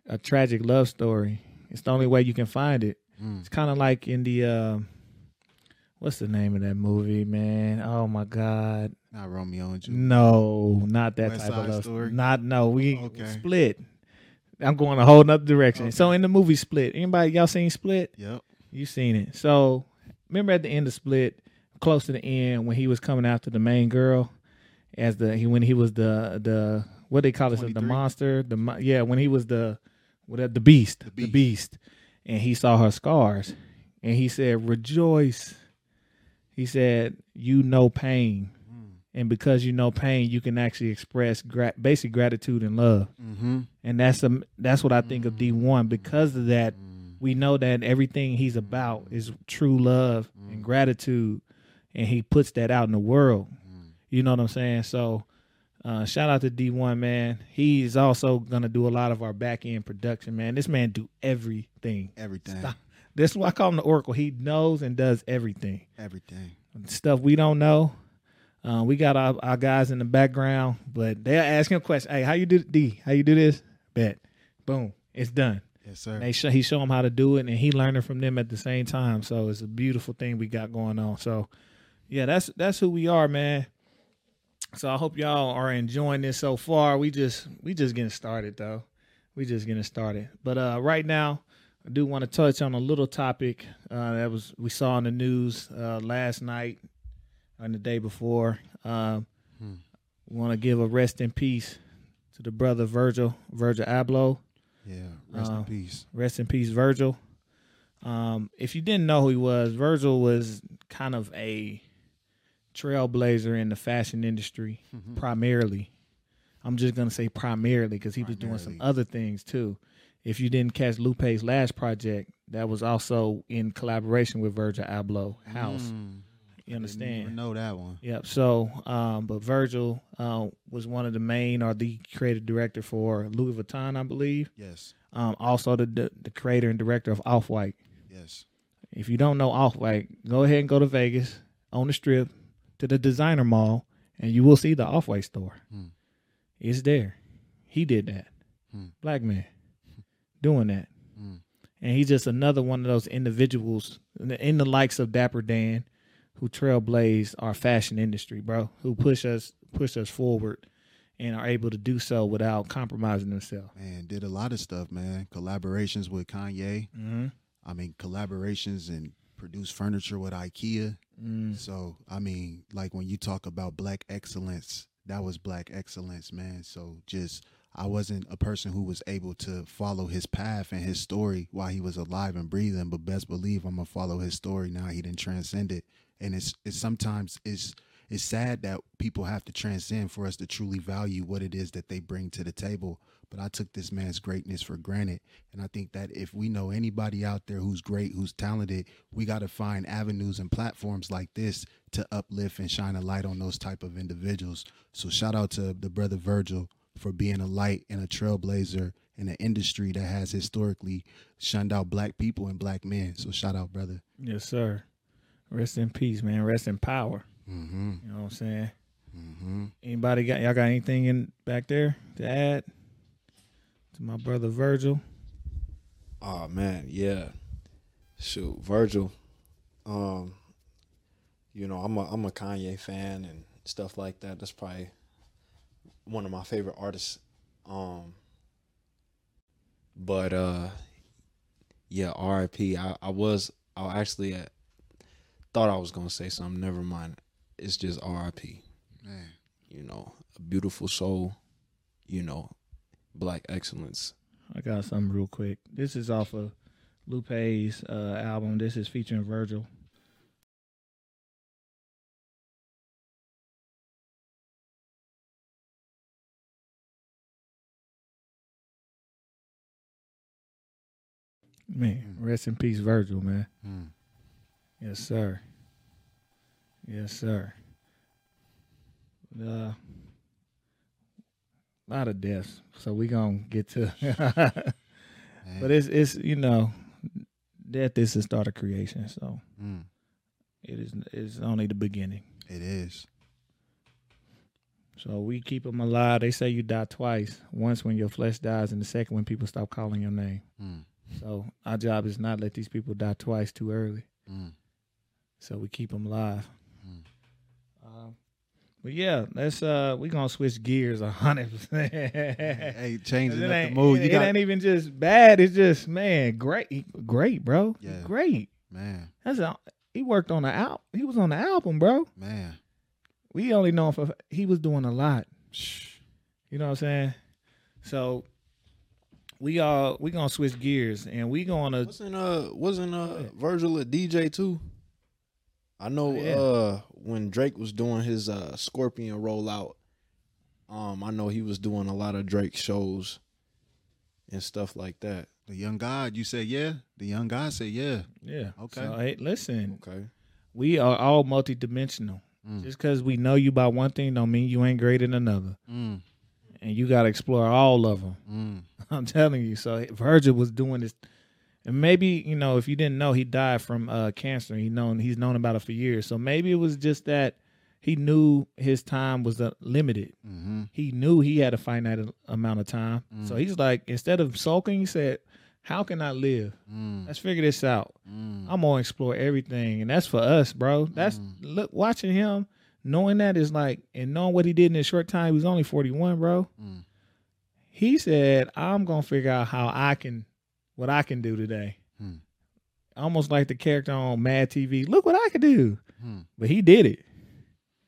a tragic love story. It's the only way you can find it. Mm. It's kind of like in the uh, what's the name of that movie, man? Oh my God. Not Romeo and Juliet. No, not that West type Side of love story. Not no. We okay. Split. I'm going a whole nother direction. Okay. So in the movie Split, anybody y'all seen Split? Yep. You seen it. So remember at the end of Split, close to the end when he was coming after the main girl, as the he when he was the the what they call it the monster the yeah when he was the what the beast, the beast the beast and he saw her scars and he said rejoice. He said you know pain. And because you know pain, you can actually express gra- basic gratitude and love. Mm-hmm. And that's a, that's what I think of D one. Because of that, mm-hmm. we know that everything he's about is true love mm-hmm. and gratitude. And he puts that out in the world. Mm-hmm. You know what I'm saying? So uh, shout out to D one, man. He's also going to do a lot of our back-end production, man. This man do everything. Everything. Stop. That's why I call him the Oracle. He knows and does everything. Everything. Stuff we don't know. Uh, we got our, our guys in the background, but they're asking a question. Hey, how you do D? How you do this? Bet. Boom. It's done. Yes, sir. They show, he show them how to do it, and he learning from them at the same time. So it's a beautiful thing we got going on. So, yeah, that's that's who we are, man. So I hope y'all are enjoying this so far. We just we just getting started, though. We just getting started. But uh, right now, I do want to touch on a little topic uh, that was we saw in the news uh, last night. On the day before, um, hmm. want to give a rest in peace to the brother Virgil, Virgil Abloh. Yeah, rest uh, in peace. Rest in peace, Virgil. Um, if you didn't know who he was, Virgil was kind of a trailblazer in the fashion industry, mm-hmm. primarily. I'm just going to say primarily because he primarily. was doing some other things too. If you didn't catch Lupe's last project, that was also in collaboration with Virgil Abloh House. Mm. You understand? I know that one. Yep. So, um, but Virgil uh, was one of the main or the creative director for Louis Vuitton, I believe. Yes. Um, also the the creator and director of Off-White. Yes. If you don't know Off-White, go ahead and go to Vegas on the Strip to the Designer Mall, and you will see the Off-White store. Hmm. It's there. He did that. Hmm. Black man doing that, hmm. and he's just another one of those individuals in the, in the likes of Dapper Dan. who trailblaze our fashion industry, bro, who push us push us forward and are able to do so without compromising themselves. Man, did a lot of stuff, man. Collaborations with Kanye. Mm-hmm. I mean, collaborations and produce furniture with IKEA. Mm. So, I mean, like when you talk about black excellence, that was black excellence, man. So just, I wasn't a person who was able to follow his path and his story while he was alive and breathing, but best believe I'm going to follow his story now. He didn't transcend it. And it's, it's sometimes it's, it's sad that people have to transcend for us to truly value what it is that they bring to the table. But I took this man's greatness for granted. And I think that if we know anybody out there who's great, who's talented, we got to find avenues and platforms like this to uplift and shine a light on those type of individuals. So shout out to the brother Virgil for being a light and a trailblazer in an industry that has historically shunned out black people and black men. So shout out, brother. Yes, sir. Rest in peace, man. Rest in power. Mm-hmm. You know what I'm saying? Mm-hmm. Anybody got, y'all got anything in back there to add to my brother Virgil? Oh, man. Yeah. Shoot. Virgil. Um, you know, I'm a, I'm a Kanye fan and stuff like that. That's probably one of my favorite artists. Um, but, uh, yeah, R I P. I, I was, I actually uh, thought I was going to say something. Never mind. It's just R I P. Man. You know, a beautiful soul, you know, black excellence. I got something real quick. This is off of Lupe's uh, album. This is featuring Virgil. Man, mm. Rest in peace, Virgil, man. Mm. Yes, sir. Yes, sir. Uh, a lot of deaths, so we gonna get to. But it's it's you know, death is the start of creation, so mm. it is it's only the beginning. It is. So we keep them alive. They say you die twice: once when your flesh dies, and the second when people stop calling your name. Mm. So our job is not let these people die twice too early. Mm. So we keep them alive. Mm. Uh, but yeah, let's uh, we gonna switch gears a hundred percent. Hey, changing up the mood. It, you it got... ain't even just bad. It's just man, great, great, bro. Yeah. Great, man. That's a, he worked on the al- He was on the album, bro. Man, we only know him for he was doing a lot. You know what I'm saying? So. We all we gonna switch gears and we gonna wasn't uh wasn't uh Virgil a D J too? I know oh, yeah. uh when Drake was doing his uh Scorpion rollout, um I know he was doing a lot of Drake shows and stuff like that. The Young God, you said yeah. The Young God said yeah. Yeah. Okay. So, hey, listen. Okay. We are all multidimensional. Mm. Just because we know you by one thing don't mean you ain't great in another. Mm. And you got to explore all of them. Mm. I'm telling you. So Virgil was doing this. And maybe, you know, if you didn't know, he died from uh, cancer. He known, he's known about it for years. So maybe it was just that he knew his time was limited. Mm-hmm. He knew he had a finite amount of time. Mm. So he's like, instead of sulking, he said, how can I live? Mm. Let's figure this out. Mm. I'm going to explore everything. And that's for us, bro. That's mm. look, watching him. Knowing that is like, and knowing what he did in a short time, he was only forty-one, bro. Mm. He said, I'm going to figure out how I can, what I can do today. Mm. Almost like the character on Mad T V, look what I can do. Mm. But he did it.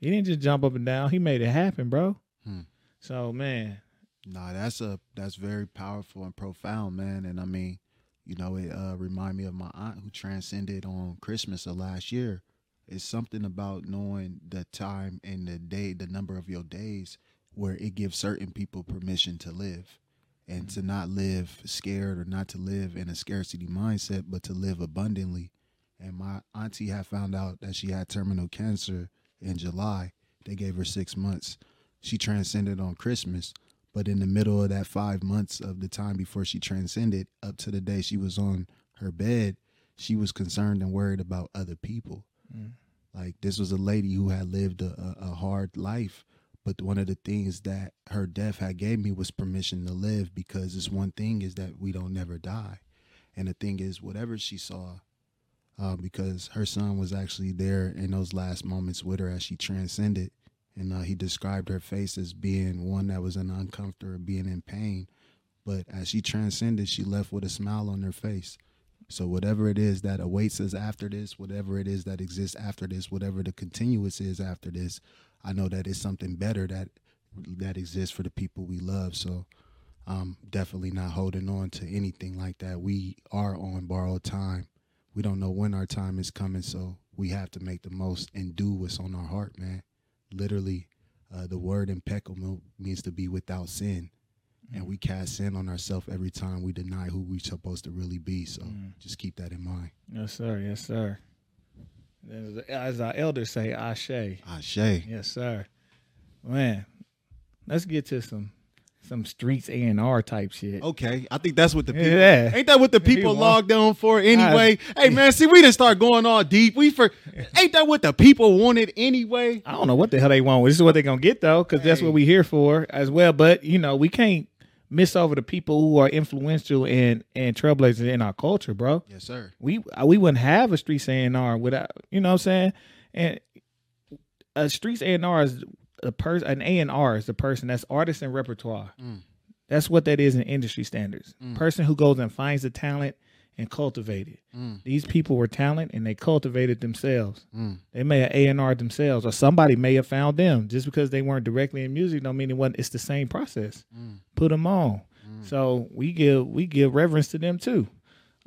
He didn't just jump up and down. He made it happen, bro. Mm. So, man. Nah, that's a, that's very powerful and profound, man. And I mean, you know, it uh, remind me of my aunt who transcended on Christmas of last year. It's something about knowing the time and the day, the number of your days, where it gives certain people permission to live and to not live scared or not to live in a scarcity mindset, but to live abundantly. And my auntie had found out that she had terminal cancer in July. They gave her six months. She transcended on Christmas. But in the middle of that five months of the time before she transcended, up to the day she was on her bed, she was concerned and worried about other people. Mm. Like, this was a lady who had lived a, a hard life, but one of the things that her death had gave me was permission to live, because this one thing is that we don't never die. And the thing is, whatever she saw, uh, because her son was actually there in those last moments with her as she transcended. And uh, he described her face as being one that was in uncomfort or being in pain. But as she transcended, she left with a smile on her face. So whatever it is that awaits us after this, whatever it is that exists after this, whatever the continuous is after this, I know that it's something better that that exists for the people we love. So I'm definitely not holding on to anything like that. We are on borrowed time. We don't know when our time is coming, so we have to make the most and do what's on our heart, man. Literally, uh, the word impeccable means to be without sin. And we cast sin on ourselves every time we deny who we're supposed to really be. So mm. just keep that in mind. Yes, sir. Yes, sir. As our elders say, Ashe. Ashe. Yes, sir. Man, let's get to some some streets A and R type shit. Okay. I think that's what the people... Yeah. Ain't that what the people logged on for anyway? I, hey, man, see, we didn't start going all deep. We for, Ain't that what the people wanted anyway? I don't know what the hell they want. This is what they're going to get, though, because hey. That's what we're here for as well. But, you know, we can't miss over the people who are influential and, and trailblazers in our culture, bro. Yes, sir. We we wouldn't have a Streets A and R without, you know what I'm saying? And a Streets A and R is a person, an A and R is the person that's artist and repertoire. Mm. That's what that is in industry standards. Mm. Person who goes and finds the talent and cultivate it. Mm. These people were talent and they cultivated themselves. Mm. They may have A and R themselves, or somebody may have found them. Just because they weren't directly in music don't mean it wasn't. It's the same process. Mm. Put them on. Mm. So we give we give reverence to them too.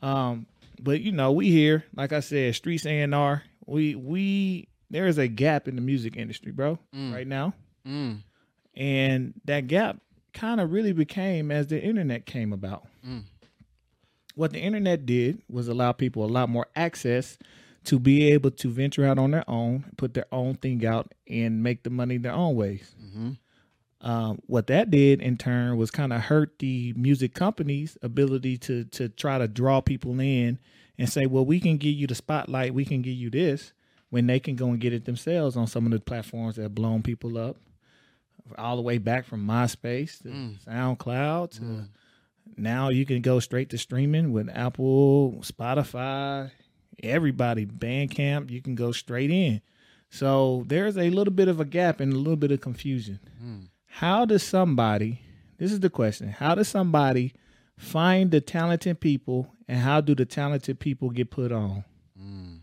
Um, but you know, we here, like I said, Streets A and R. We we there is a gap in the music industry, bro, mm. right now, mm. and that gap kind of really became as the internet came about. Mm. What the internet did was allow people a lot more access to be able to venture out on their own, put their own thing out, and make the money their own ways. Mm-hmm. Um, what that did in turn was kind of hurt the music company's ability to to try to draw people in and say, well, we can give you the spotlight, we can give you this, when they can go and get it themselves on some of the platforms that have blown people up, all the way back from MySpace to mm. SoundCloud to... Mm. Now you can go straight to streaming with Apple, Spotify, everybody, Bandcamp. You can go straight in. So there's a little bit of a gap and a little bit of confusion. Mm. How does somebody, this is the question, how does somebody find the talented people and how do the talented people get put on? Mm.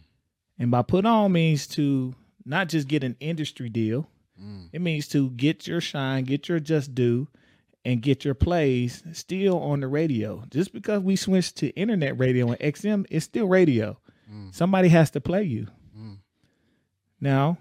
And by put on means to not just get an industry deal. Mm. It means to get your shine, get your just due, and get your plays still on the radio. Just because we switched to internet radio and X M, it's still radio. Mm. Somebody has to play you. Mm. Now,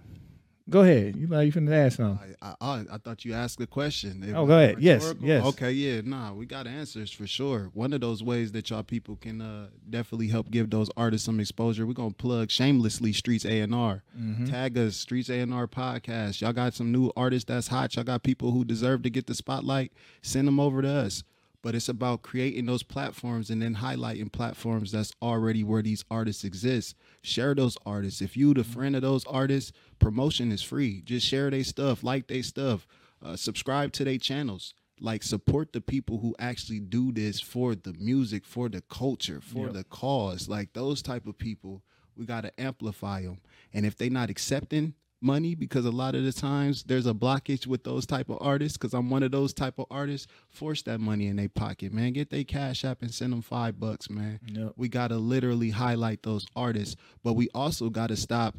go ahead. You know you finna ask something. I, I, I thought you asked a question. It oh, go ahead. Rhetorical. Yes, yes. Okay, yeah, nah, we got answers for sure. One of those ways that y'all people can uh, definitely help give those artists some exposure, we're going to plug shamelessly Streets A and R. Mm-hmm. Tag us, Streets A and R Podcast. Y'all got some new artists that's hot. Y'all got people who deserve to get the spotlight. Send them over to us. But it's about creating those platforms and then highlighting platforms that's already where these artists exist. Share those artists. If you the friend of those artists, promotion is free. Just share their stuff, like their stuff, uh, subscribe to their channels. Like, support the people who actually do this for the music, for the culture, for yep. the cause. Like, those type of people, we got to amplify them. And if they not accepting money, because a lot of the times there's a blockage with those type of artists, because I'm one of those type of artists, force that money in their pocket, man. Get their Cash App and send them five bucks, man. Yep. We got to literally highlight those artists, but we also got to stop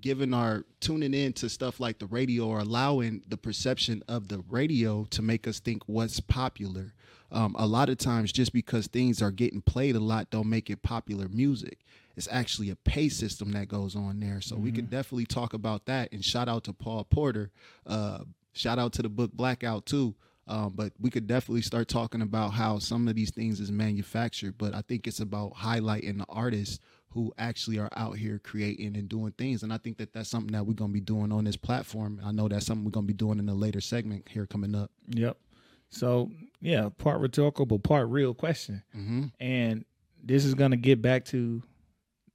giving our tuning in to stuff like the radio or allowing the perception of the radio to make us think what's popular. Um, a lot of times, just because things are getting played a lot don't make it popular music. It's actually a pay system that goes on there. So mm-hmm. we can definitely talk about that. And shout out to Paul Porter. Uh, shout out to the book Blackout, too. Um, but we could definitely start talking about how some of these things is manufactured. But I think it's about highlighting the artists who actually are out here creating and doing things. And I think that that's something that we're going to be doing on this platform. I know that's something we're going to be doing in a later segment here coming up. Yep. So, yeah, part rhetorical, but part real question. Mm-hmm. And this is going to get back to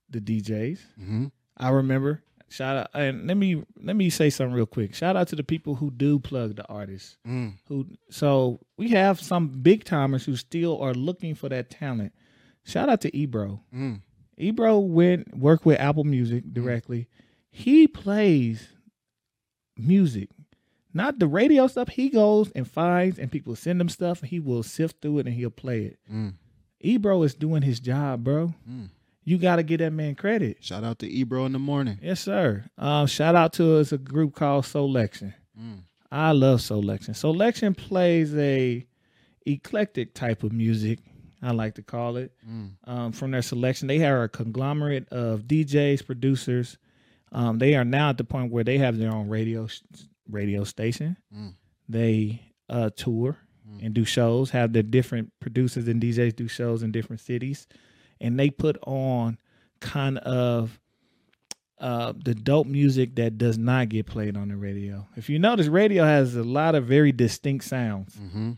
the D Js. Mm-hmm. I remember, shout out, and let me let me say something real quick. Shout out to the people who do plug the artists. Mm. Who so we have some big timers who still are looking for that talent. Shout out to Ebro. Mm. Ebro went worked with Apple Music directly. He plays music, not the radio stuff. He goes and finds, and people send him stuff. And he will sift through it and he'll play it. Mm. Ebro is doing his job, bro. Mm. You got to give that man credit. Shout out to Ebro in the morning. Yes, sir. Um, shout out to us a group called Solection. Mm. I love Solection. Solection plays a eclectic type of music, I like to call it. Mm. Um, from their selection, they have a conglomerate of D Js, producers. Um, they are now at the point where they have their own radio radio station. Mm. They uh, tour mm. and do shows, have their different producers and D Js do shows in different cities. And they put on kind of uh, the dope music that does not get played on the radio. If you notice, radio has a lot of very distinct sounds. Mm-hmm.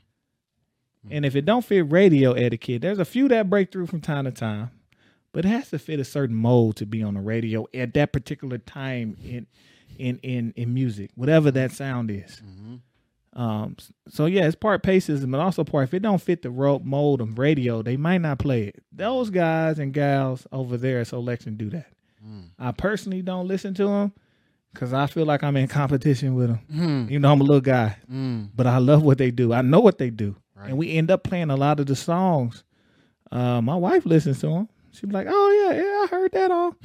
And if it don't fit radio etiquette, there's a few that break through from time to time, but it has to fit a certain mold to be on the radio at that particular time in in in, in music, whatever that sound is. Mm-hmm. Um, so yeah, it's part pacism, but also part if it don't fit the rope mold of radio, they might not play it. Those guys and gals over there at Solection do that. Mm. I personally don't listen to them because I feel like I'm in competition with them. Mm. You know, I'm a little guy, mm. but I love what they do. I know what they do. Right. And we end up playing a lot of the songs. Uh, my wife listens to them. She'd be like, oh, yeah, yeah, I heard that on.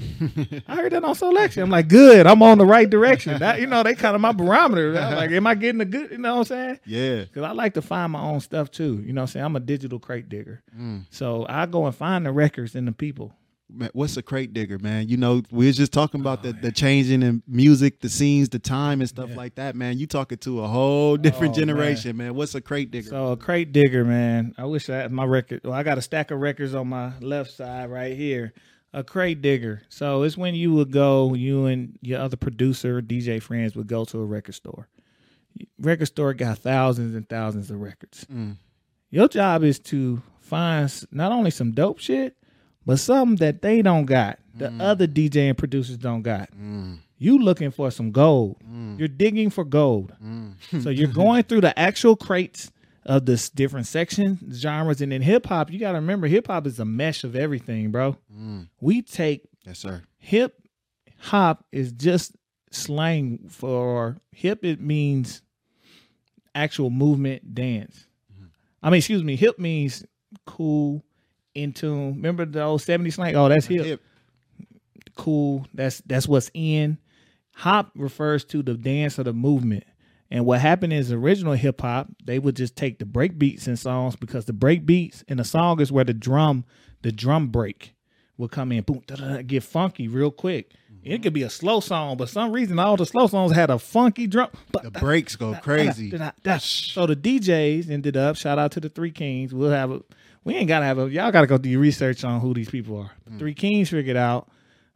I heard that on Solection. I'm like, good. I'm on the right direction. That, you know, they kind of my barometer. I'm like, am I getting a good, you know what I'm saying? Yeah. Because I like to find my own stuff, too. You know what I'm saying? I'm a digital crate digger. Mm. So I go and find the records and the people. Man, what's a crate digger, man? You know, we were just talking about oh, the, the changing in music, the scenes, the time and stuff yeah. like that, man. You talking to a whole different oh, generation, man. man. What's a crate digger? So a crate digger, man. I wish I had my record. Well, I got a stack of records on my left side right here. A crate digger. So it's when you would go, you and your other producer, D J friends would go to a record store. Record store got thousands and thousands of records. Mm. Your job is to find not only some dope shit, but something that they don't got, the mm. other D J and producers don't got. Mm. You looking for some gold. Mm. You're digging for gold. Mm. So you're going through the actual crates of the different sections, genres, and in hip-hop, you got to remember, hip-hop is a mesh of everything, bro. Mm. We take... Yes, sir. Hip-hop is just slang for... Hip, it means actual movement, dance. Mm. I mean, excuse me, hip means cool... In tune. Remember the old seventies slang? Oh, that's hip. hip. Cool. That's that's what's in. Hop refers to the dance or the movement. And what happened is original hip hop, they would just take the break beats in songs because the break beats in a song is where the drum, the drum break will come in. Boom, da, da, da, get funky real quick. Mm-hmm. It could be a slow song, but some reason all the slow songs had a funky drum. The breaks go crazy. So the D Js ended up, shout out to the Three Kings. We'll have a We ain't got to have a... Y'all got to go do your research on who these people are. Mm. Three Kings figured out,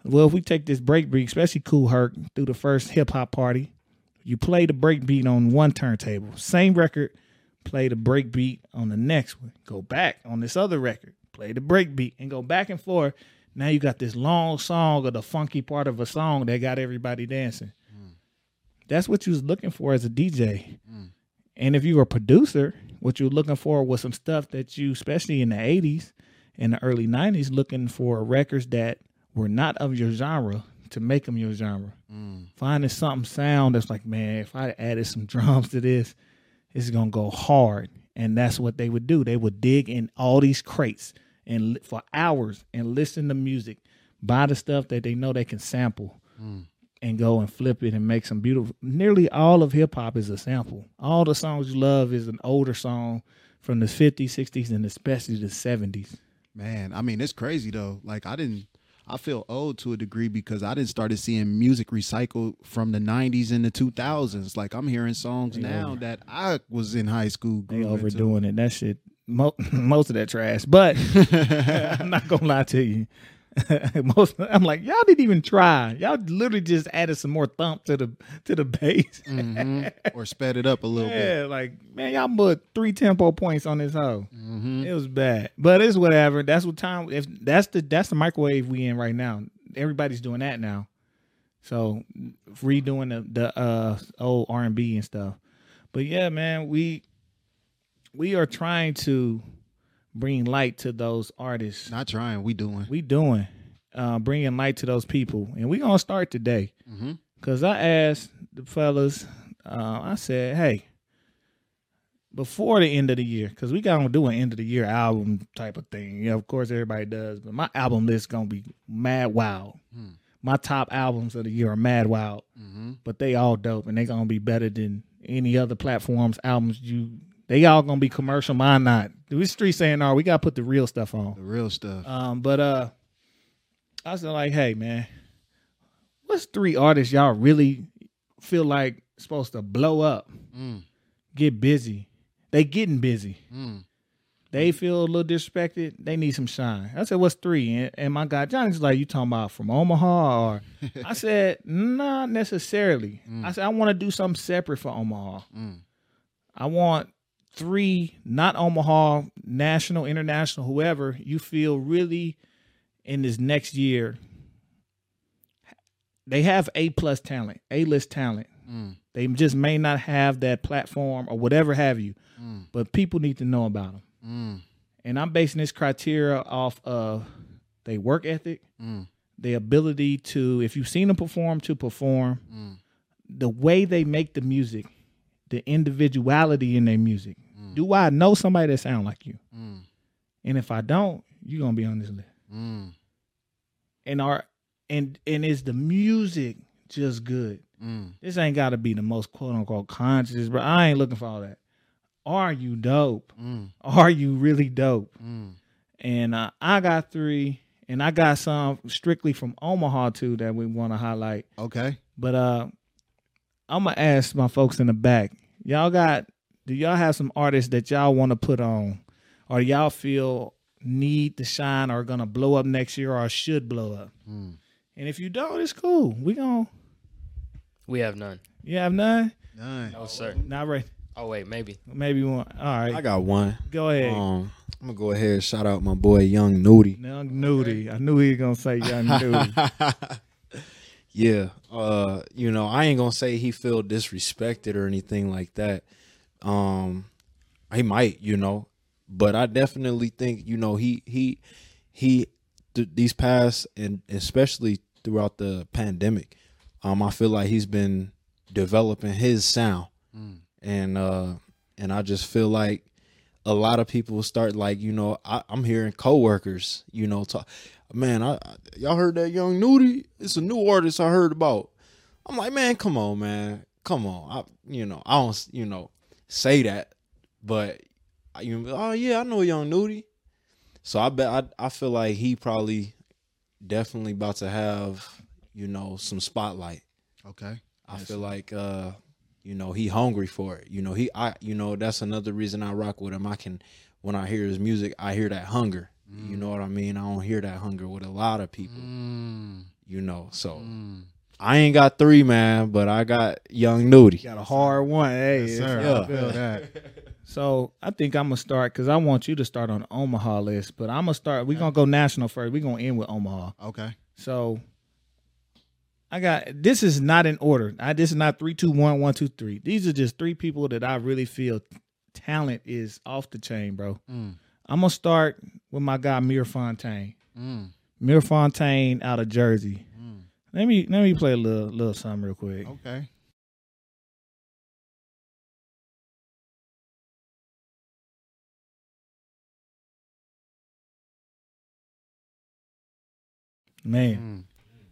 well, if we take this break beat, especially Kool Herc, through the first hip-hop party, you play the break beat on one turntable. Same record, play the break beat on the next one. Go back on this other record, play the break beat, and go back and forth. Now you got this long song or the funky part of a song that got everybody dancing. Mm. That's what you was looking for as a D J. Mm. And if you were a producer... What you're looking for was some stuff that you, especially in the eighties and the early nineties, looking for records that were not of your genre to make them your genre. Mm. Finding something sound that's like, man, if I added some drums to this, it's going to go hard. And that's what they would do. They would dig in all these crates and for hours and listen to music, buy the stuff that they know they can sample. Mm. And go and flip it and make some beautiful... Nearly all of hip-hop is a sample. All the songs you love is an older song from the fifties, sixties, and especially the seventies. Man, I mean, it's crazy, though. Like, I didn't... I feel old to a degree because I didn't start seeing music recycled from the nineties and the two thousands. Like, I'm hearing songs they now over. That I was in high school. They overdoing into. It. That shit... Mo- most of that trash. But I'm not going to lie to you. Most, I'm like, y'all didn't even try. Y'all literally just added some more thump to the to the bass, mm-hmm. or sped it up a little yeah, bit. Yeah, like man, y'all put three tempo points on this hoe. Mm-hmm. It was bad, but it's whatever. That's what time. If that's the that's the microwave we in right now. Everybody's doing that now. So redoing the the uh, old R and B and stuff. But yeah, man, we we are trying to. Bring light to those artists. Not trying, we doing. We doing. uh, bringing light to those people. And we're going to start today. Mm-hmm. Because I asked the fellas, uh, I said, hey, before the end of the year, because we got to do an end of the year album type of thing. Yeah, of course, everybody does. But my album list is going to be mad wild. Hmm. My top albums of the year are mad wild. Mm-hmm. But they all dope, and they're going to be better than any other platforms, albums you... They all going to be commercial, mine not. We street saying, no, we got to put the real stuff on. The real stuff. Um, But uh, I was like, hey, man, what's three artists y'all really feel like supposed to blow up, mm. get busy? They getting busy. Mm. They feel a little disrespected. They need some shine. I said, what's three? And, and my guy Johnny's like, you talking about from Omaha? Or I said, not necessarily. Mm. I said, I want to do something separate for Omaha. Mm. I want... Three, not Omaha, national, international, whoever you feel really in this next year, they have A plus talent, A list talent. Mm. They just may not have that platform or whatever have you, mm. but people need to know about them. Mm. And I'm basing this criteria off of their work ethic, mm. their ability to, if you've seen them perform, to perform, mm. the way they make the music, the individuality in their music. Mm. Do I know somebody that sound like you? Mm. And if I don't, you're gonna be on this list. Mm. And our and and is the music just good? Mm. This ain't gotta be the most quote unquote conscious, bro. I ain't looking for all that. Are you dope? Mm. Are you really dope? Mm. And uh, I got three, and I got some strictly from Omaha too that we want to highlight. Okay, but uh, I'm gonna ask my folks in the back. Y'all got, do y'all have some artists that y'all want to put on or y'all feel need to shine or going to blow up next year or should blow up? Mm. And if you don't, it's cool. We gonna. We have none. You have none? None. No, sir. Not right. Oh, wait, maybe. Maybe one. All right. I got one. Go ahead. Um, I'm going to go ahead and shout out my boy, Young Nudie. Young Nudie. Okay. I knew he was going to say Young Nudie. Yeah, uh, you know, I ain't gonna say he feel disrespected or anything like that. Um, he might, you know, but I definitely think, you know, he he he th- these past and especially throughout the pandemic, um, I feel like he's been developing his sound, mm. and uh, and I just feel like a lot of people start like, you know, I, I'm hearing coworkers, you know, talk. Man, I, I y'all heard that Young Nudie? It's a new artist I heard about. I'm like, man, come on, man, come on. I, you know, I don't, you know, say that, but I, you, oh yeah, I know Young Nudie. So I bet I, I feel like he probably, definitely about to have, you know, some spotlight. Okay. I yes. feel like, uh, you know, he hungry for it. You know, he, I, you know, that's another reason I rock with him. I can, when I hear his music, I hear that hunger. You know what I mean? I don't hear that hunger with a lot of people, mm. you know. So mm. I ain't got three, man, but I got Young Nudie. Got a hard one. Hey, yes, sir. Yeah. I feel that. So I think I'm going to start because I want you to start on the Omaha list, but I'm going to start. We're going to go national first. We're going to end with Omaha. Okay. So I got, this is not in order. I, this is not three, two, one, one, two, three. These are just three people that I really feel talent is off the chain, bro. Mm. I'm going to start with my guy, Mir Fontaine. Mm. Mir Fontaine out of Jersey. Mm. Let me let me play a little, little something real quick. Okay. Man.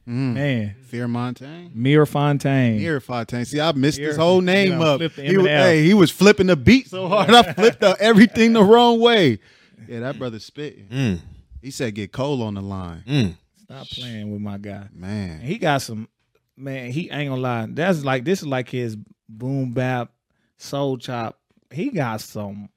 Mm. Mm. Man, Fear Fontaine, Mir Fontaine, Mir Fontaine. See, I missed Mir, his whole name you know, up. He was, hey, he was flipping the beat so hard, I flipped out everything the wrong way. Yeah, that brother spitting. Mm. He said, "Get Cole on the line." Mm. Stop playing with my guy, man. And he got some, man. He ain't gonna lie. That's like this is like his boom bap, soul chop. He got some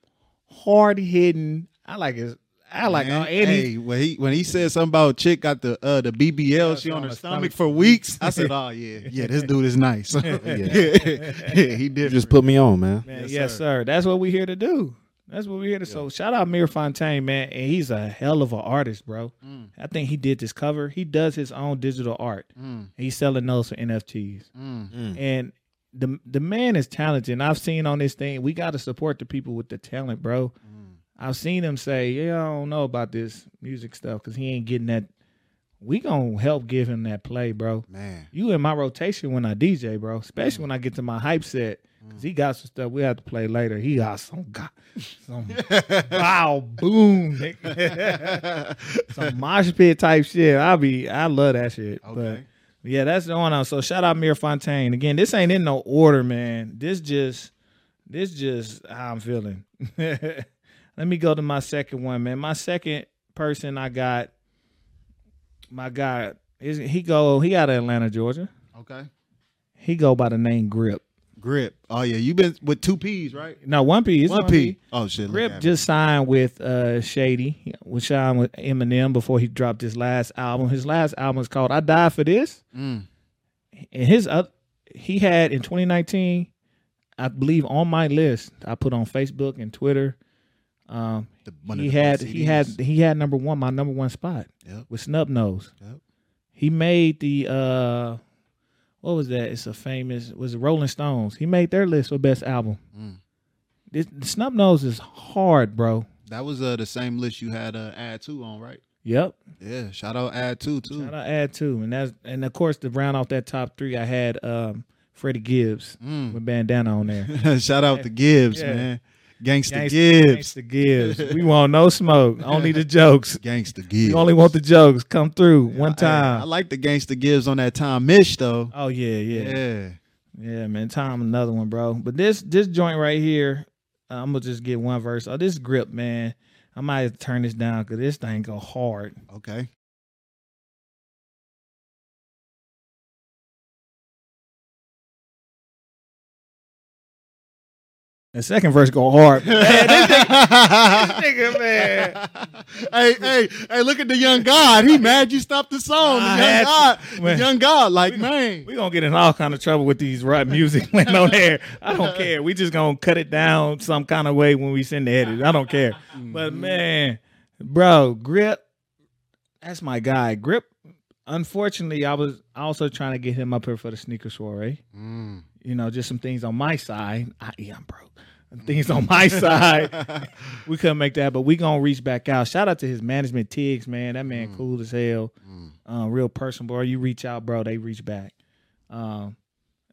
hard hitting. I like his. I like man, uh, Eddie. Hey, when he when he said something about chick got the uh, the B B L, she on her stomach, stomach for weeks. I said, oh yeah, yeah, this dude is nice. yeah. yeah, he did. Just put me on, man. man yes, yes sir. sir. That's what we're here to do. That's what we're here to do. Yeah. So shout out Mir Fontaine, man, and he's a hell of an artist, bro. Mm. I think he did this cover. He does his own digital art. Mm. He's selling those for N F Ts, mm. and the the man is talented. I've seen on this thing. We got to support the people with the talent, bro. Mm. I've seen him say, yeah, I don't know about this music stuff because he ain't getting that we gonna help give him that play, bro. Man, you in my rotation when I D J, bro. Especially mm. when I get to my hype set, cause he got some stuff we have to play later. He got some got some wow boom, nigga. Some mosh pit type shit. I be I love that shit. Okay, but yeah, that's going on. So shout out Mir Fontaine again. This ain't in no order, man. This just this just how I'm feeling. Let me go to my second one, man. My second person I got. My guy, is he go? He out of Atlanta, Georgia. Okay. He go by the name Grip. Grip. Oh yeah, you been with two P's, right? No, one P. It's one, one P. P. Oh shit. Grip just signed with uh, Shady, which signed with Eminem before he dropped his last album. His last album is called "I Die for This." Mm. And his uh, he had in twenty nineteen, I believe, on my list. I put on Facebook and Twitter. Um, the, he had he had he had number one, my number one spot yep. with Snub Nose. Yep. He made the uh, what was that? It's a famous was it Rolling Stones. He made their list for best album. Mm. This Snub Nose is hard, bro. That was uh, the same list you had uh, Ad Two on, right? Yep. Yeah. Shout out Ad Two too. Shout out Ad Two, and that's and of course to round off that top three, I had um, Freddie Gibbs mm. with Bandana on there. Shout out to Gibbs, yeah. man. Gangsta Gibbs. Gangsta Gibbs. We want no smoke. Only the jokes. Gangsta Gibbs. You only want the jokes. Come through yeah, one time. I, I like the Gangsta Gibbs on that Tom Mish though. Oh yeah, yeah, yeah, yeah, man. Tom, another one, bro. But this this joint right here, uh, I'm gonna just get one verse. Oh, this Grip, man. I might have to turn this down because this thing go hard. Okay. The second verse go hard. Man, this, nigga, this nigga, man. Hey, hey, hey, look at the young God. He mad you stopped the song. The young God, the young God, like, we, man. We're going to get in all kind of trouble with these rap music when on air. I don't care. We just going to cut it down some kind of way when we send the edit. I don't care. But, man, bro, Grip, that's my guy. Grip, unfortunately, I was also trying to get him up here for the sneaker soiree. Mm. You know, just some things on my side. I, yeah, I'm broke. Things on my side. We couldn't make that, but we going to reach back out. Shout out to his management, Tiggs, man. That man mm. cool as hell. Mm. Uh, real person, bro. You reach out, bro. They reach back. Um,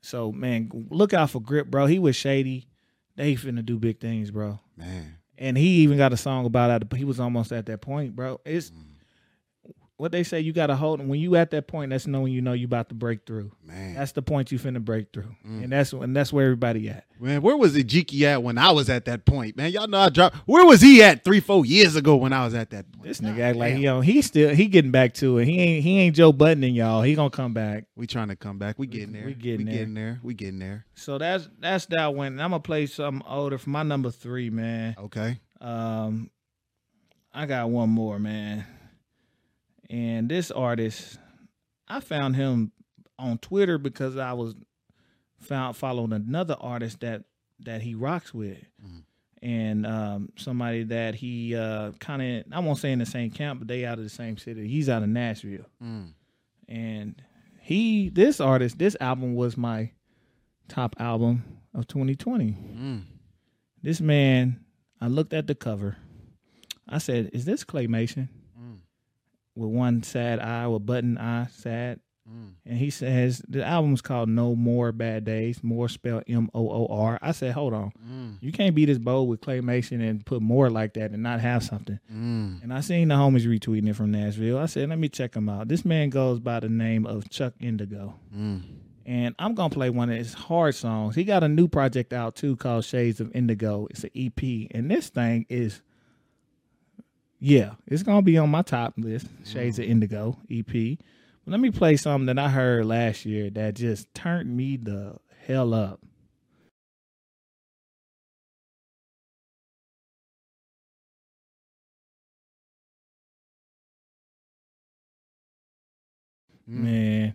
so, man, look out for Grip, bro. He was Shady. They finna do big things, bro. Man. And he even got a song about it. He was almost at that point, bro. It's mm. what they say. You got to hold him. When you at that point, that's knowing you know you about to break through. Man. That's the point you finna break through. Mm. And that's and that's where everybody at. Man, where was Ejiki at when I was at that point? Man, y'all know I dropped. Where was he at three, four years ago when I was at that point? This nigga nah, act like he on. He still he getting back to it. He ain't he ain't Joe Budden, y'all. He gonna come back. We trying to come back. We getting there. We getting, we getting there. there. We getting there. So that's that's that one. And I'm gonna play something older for my number three, man. Okay. Um, I got one more, man. And this artist, I found him on Twitter because I was found following another artist that that he rocks with, mm. and um, somebody that he uh, kind of I won't say in the same camp, but they out of the same city. He's out of Nashville, mm. and he this artist this album was my top album of twenty twenty. Mm. This man, I looked at the cover, I said, "Is this claymation?" Mm. With one sad eye, with button eye, sad. Mm. And he says, the album's called No More Bad Days, more spelled M O O R. I said, hold on. Mm. You can't be this bold with claymation and put more like that and not have something. Mm. And I seen the homies retweeting it from Nashville. I said, let me check him out. This man goes by the name of Chuck Indigo. Mm. And I'm going to play one of his hard songs. He got a new project out, too, called Shades of Indigo. It's an E P. And this thing is, yeah, it's going to be on my top list, Shades mm. of Indigo, E P. Let me play something that I heard last year that just turned me the hell up. Mm. Man.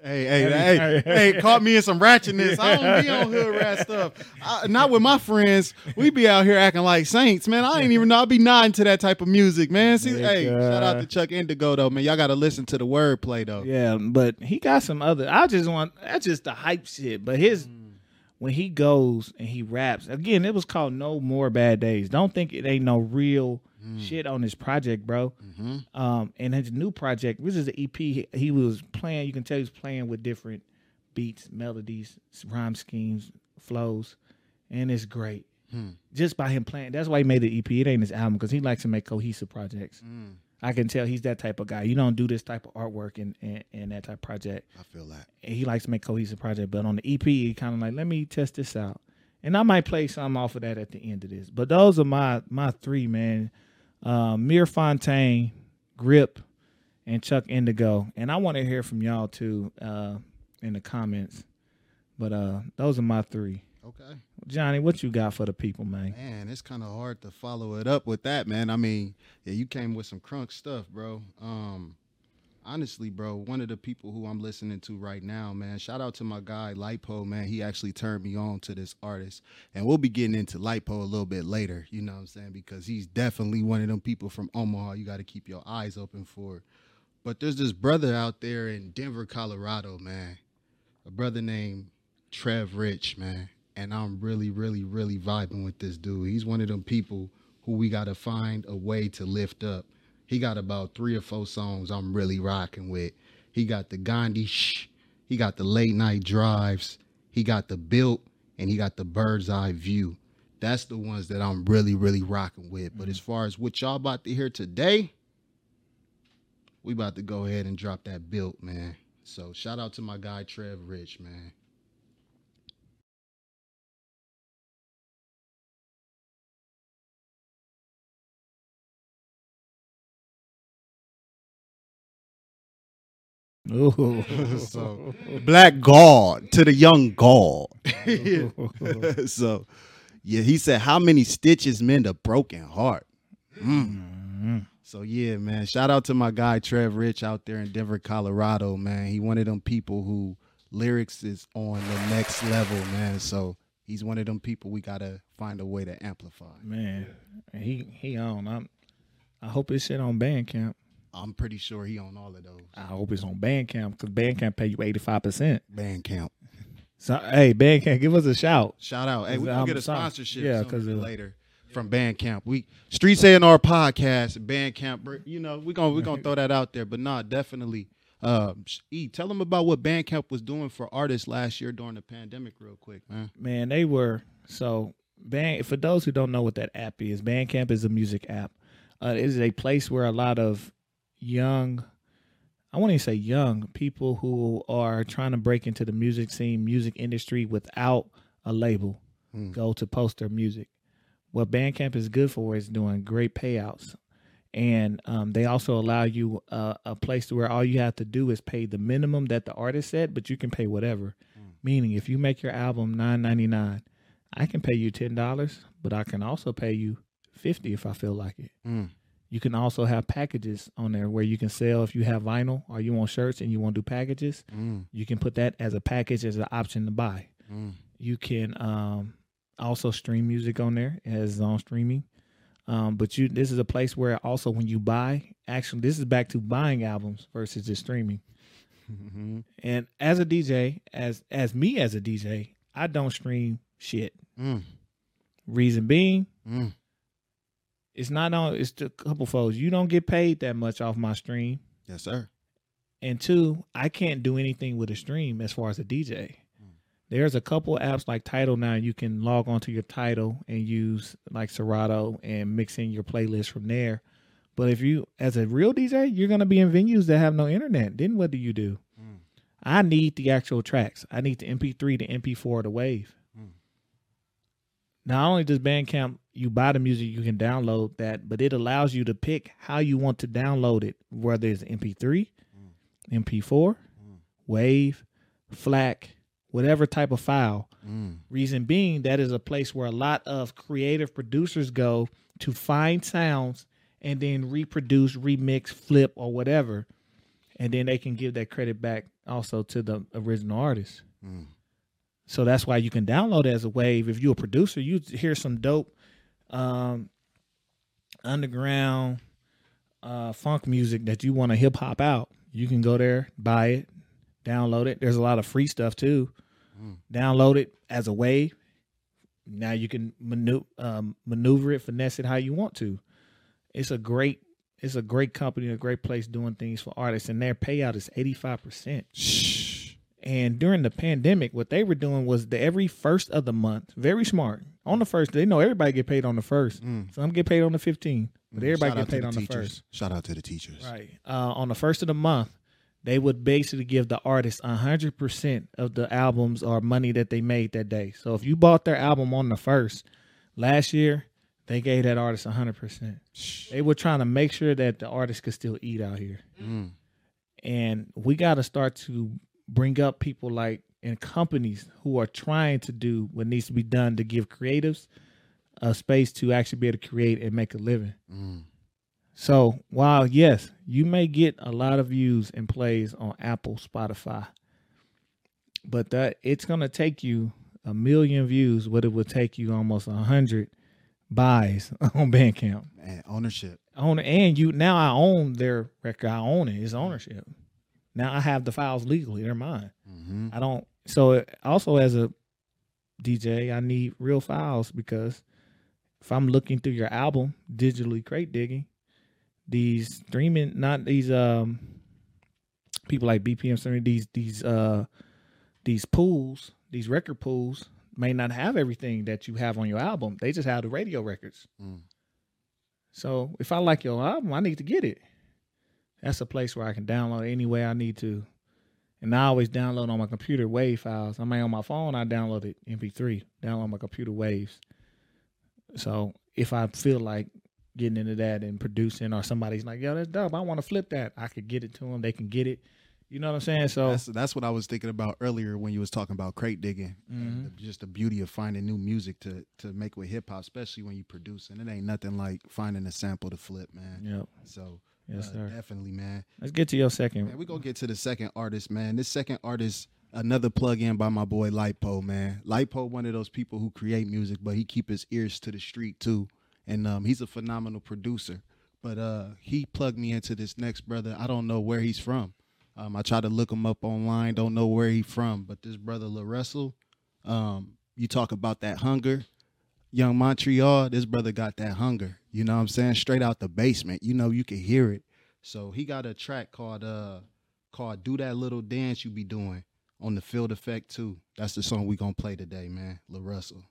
Hey, hey, hey, hey, hey, caught me in some ratchetness. I don't be on hood rat stuff. I, not with my friends. We be out here acting like saints, man. I ain't even know. I be nodding to that type of music, man. See, hey, shout out to Chuck Indigo, though, man. Y'all got to listen to the wordplay, though. Yeah, but he got some other. I just want, that's just the hype shit. But his, mm. when he goes and he raps, again, it was called No More Bad Days. Don't think it ain't no real mm. shit on his project, bro. Mm-hmm. Um, and his new project, this is an E P he, he was playing. You can tell he's playing with different beats, melodies, rhyme schemes, flows, and it's great. Hmm. Just by him playing. That's why he made the E P. It ain't his album, because he likes to make cohesive projects. Mm. I can tell he's that type of guy. You don't do this type of artwork and, and, and that type of project. I feel that. And he likes to make cohesive project, but on the E P, he kind of like, let me test this out. And I might play some off of that at the end of this. But those are my my three, man. Uh, Mir Fontaine, Grip, and Chuck Indigo. And I want to hear from y'all, too, uh, in the comments. But uh, those are my three. Okay. Johnny, what you got for the people, man? Man, it's kind of hard to follow it up with that, man. I mean, yeah, you came with some crunk stuff, bro. Um, honestly, bro, one of the people who I'm listening to right now, man, shout out to my guy, Lightpole, man. He actually turned me on to this artist. And we'll be getting into Lightpole a little bit later, you know what I'm saying? Because he's definitely one of them people from Omaha you got to keep your eyes open for. But there's this brother out there in Denver, Colorado, man. A brother named Trev Rich, man. And I'm really, really, really vibing with this dude. He's one of them people who we got to find a way to lift up. He got about three or four songs I'm really rocking with. He got the Gandhi Shh. He got the Late Night Drives. He got the Built. And he got the Bird's Eye View. That's the ones that I'm really, really rocking with. Mm-hmm. But as far as what y'all about to hear today, we about to go ahead and drop that Built, man. So shout out to my guy, Trev Rich, man. Ooh. So, Black God to the young God. So, yeah, he said, how many stitches mend a broken heart? Mm. Mm-hmm. So, yeah, man, shout out to my guy, Trev Rich, out there in Denver, Colorado, man. He one of them people who lyrics is on the next level, man. So, he's one of them people we got to find a way to amplify. Man, he, he on. I'm, I hope it's shit on Bandcamp. I'm pretty sure he on all of those. I hope it's on Bandcamp, because Bandcamp pay you eighty-five percent. Bandcamp. So, hey, Bandcamp, give us a shout. Shout out. Hey, we can get a sponsorship yeah, sooner later yeah. from Bandcamp. We Streets A and R Podcast, Bandcamp, you know, we're going we're gonna to throw that out there. But, nah, definitely. Uh, e, tell them about what Bandcamp was doing for artists last year during the pandemic real quick, man. Man, they were. So, Band, for those who don't know what that app is, Bandcamp is a music app. Uh, it is a place where a lot of young, I won't even say young, people who are trying to break into the music scene, music industry without a label, mm. go to post their music. What Bandcamp is good for is doing great payouts. And um, they also allow you uh, a place where all you have to do is pay the minimum that the artist said, but you can pay whatever. Mm. Meaning if you make your album nine ninety-nine, I can pay you ten dollars, but I can also pay you fifty if I feel like it. Mm. You can also have packages on there where you can sell if you have vinyl or you want shirts and you want to do packages. Mm. You can put that as a package as an option to buy. Mm. You can um, also stream music on there as on streaming. Um, but you, this is a place where also when you buy, actually, this is back to buying albums versus just streaming. Mm-hmm. And as a D J, as as me as a D J, I don't stream shit. Mm. Reason being. Mm. It's not on, it's a couple folds. You don't get paid that much off my stream. Yes, sir. And two, I can't do anything with a stream as far as a D J. Mm. There's a couple apps like Tidal now. You can log onto your Tidal and use like Serato and mix in your playlist from there. But if you, as a real D J, you're going to be in venues that have no internet. Then what do you do? Mm. I need the actual tracks. I need the M P three, the M P four, the WAV. Mm. Not only does Bandcamp, you buy the music, you can download that, but it allows you to pick how you want to download it, whether it's M P three, mm. M P four, mm. WAV, FLAC, whatever type of file. Mm. Reason being, that is a place where a lot of creative producers go to find sounds and then reproduce, remix, flip, or whatever, and then they can give that credit back also to the original artist. Mm. So that's why you can download it as a WAV. If you're a producer, you hear some dope Um, underground uh, funk music that you want to hip hop out, you can go there, buy it, download it. There's a lot of free stuff too. Mm. Download it as a WAV. Now you can manu- um, maneuver it, finesse it how you want to. it's a great it's a great company, a great place doing things for artists, and their payout is eighty-five percent. Shh. And during the pandemic, what they were doing was the every first of the month, very smart. On the first, they know everybody get paid on the first. Mm. Some get paid on the fifteenth, but everybody get paid on the first. Shout out to the teachers. Right. Uh, on the first of the month, they would basically give the artist one hundred percent of the albums or money that they made that day. So if you bought their album on the first last year, they gave that artist one hundred percent. They were trying to make sure that the artist could still eat out here. Mm. And we got to start to bring up people like and companies who are trying to do what needs to be done to give creatives a space to actually be able to create and make a living. Mm. So while, yes, you may get a lot of views and plays on Apple, Spotify, but that it's going to take you a million views, what it would take you almost one hundred buys on Bandcamp. Man, ownership. Own, and you now I own their record. I own it. It's ownership. Now I have the files legally. They're mine. Mm-hmm. I don't. So also as a D J, I need real files because if I'm looking through your album, digitally crate digging, these streaming, not these um people like B P M streaming, these these uh these pools, these record pools may not have everything that you have on your album. They just have the radio records. Mm. So if I like your album, I need to get it. That's a place where I can download any way I need to. And I always download on my computer wave files. I mean, on my phone, I download it M P three, download my computer waves. So if I feel like getting into that and producing, or somebody's like, yo, that's dope, I want to flip that, I could get it to them. They can get it. You know what I'm saying? So that's, that's what I was thinking about earlier when you was talking about crate digging. Mm-hmm. And just the beauty of finding new music to to make with hip hop, especially when you produce, and it ain't nothing like finding a sample to flip, man. Yep. So yes, uh, sir. Definitely, man. Let's get to your second. Man, we gonna get to the second artist, man. This second artist, another plug in by my boy Lightpole, man. Lightpole, one of those people who create music, but he keep his ears to the street too. And um, he's a phenomenal producer. But uh, he plugged me into this next brother. I don't know where he's from. Um, I tried to look him up online. Don't know where he's from. But this brother, LaRussell, um, you talk about that hunger. Young Montreal, this brother got that hunger. You know what I'm saying? Straight out the basement. You know, you can hear it. So he got a track called uh, called Do That Little Dance You Be Doing on the Field Effect two. That's the song we're going to play today, man. LaRussell.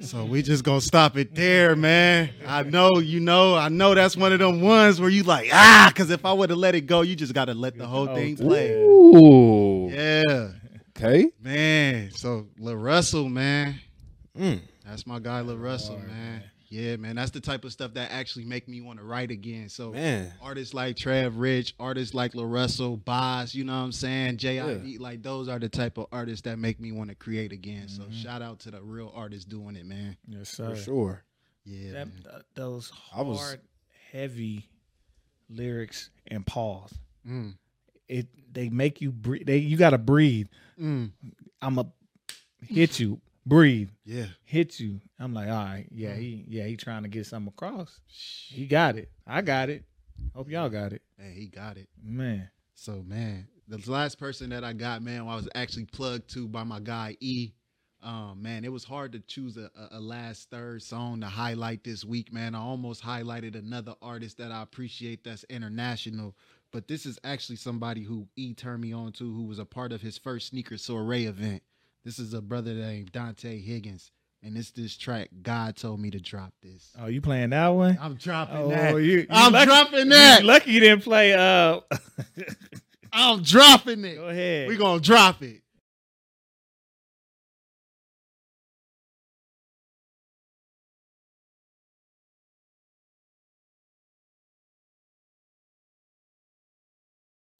So we just gonna stop it there, man. I know, you know, I know that's one of them ones where you like, ah, because if I would have let it go, you just gotta let the whole thing play. Ooh. Yeah. Okay. Man, so LaRussell, man. Mm. That's my guy, LaRussell, right, man. man. Yeah, man, that's the type of stuff that actually make me want to write again. So man. Artists like Trev Rich, artists like LaRussell, Boz, you know what I'm saying? J I D, yeah. Like those are the type of artists that make me want to create again. Mm-hmm. So shout out to the real artists doing it, man. Yes, sir. For sure. Yeah. That, th- those hard, was... heavy lyrics and pause. Mm. It they make you breathe. They you gotta breathe. Mm. I'm a hit you. Breathe. Yeah. Hit you. I'm like, all right. Yeah, he yeah, he trying to get something across. He got it. I got it. Hope y'all got it. Man, he got it. Man. So, man, the last person that I got, man, I was actually plugged to by my guy, E. Um, man, it was hard to choose a, a last third song to highlight this week, man. I almost highlighted another artist that I appreciate that's international. But this is actually somebody who E turned me on to, who was a part of his first Sneaker Soiree event. This is a brother named Dante Higgins, and it's this track, God Told Me to Drop This. Oh, you playing that one? I'm dropping oh, that. You, you I'm lucky, dropping that. You lucky you didn't play. Uh... I'm dropping it. Go ahead. We're going to drop it.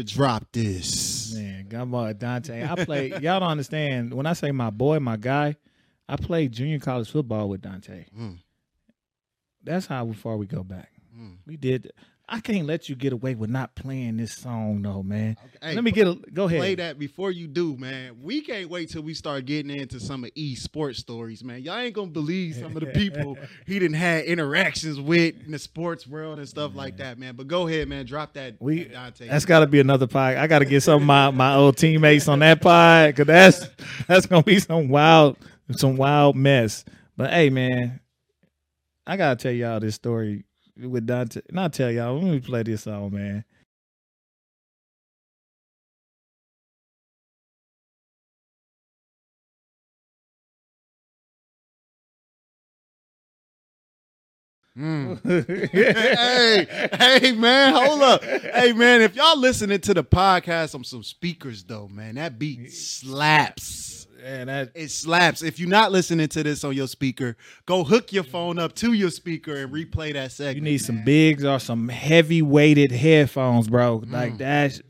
Drop this, man. Gumbo Dante. I play. Y'all don't understand. When I say my boy, my guy, I played junior college football with Dante. Mm. That's how far we go back. Mm. We did. I can't let you get away with not playing this song, though, man. Okay. Hey, let me get a go ahead. Play that before you do, man. We can't wait till we start getting into some of E sports stories, man. Y'all ain't gonna believe some of the people he didn't had interactions with in the sports world and stuff man. like that, man. But go ahead, man. Drop that. We that Dante. That's got to be another pod. I got to get some of my my old teammates on that pod because that's that's gonna be some wild some wild mess. But hey, man, I gotta tell y'all this story. With Dante, and I'll tell y'all, let me play this song, man. Mm. hey, hey, man, hold up. Hey, man, if y'all listening to the podcast on some speakers, though, man, that beat slaps. Man, that, it slaps. If you're not listening to this on your speaker, go hook your phone up to your speaker and replay that segment. You need man. some bigs or some heavy weighted headphones, bro. Mm. Like that's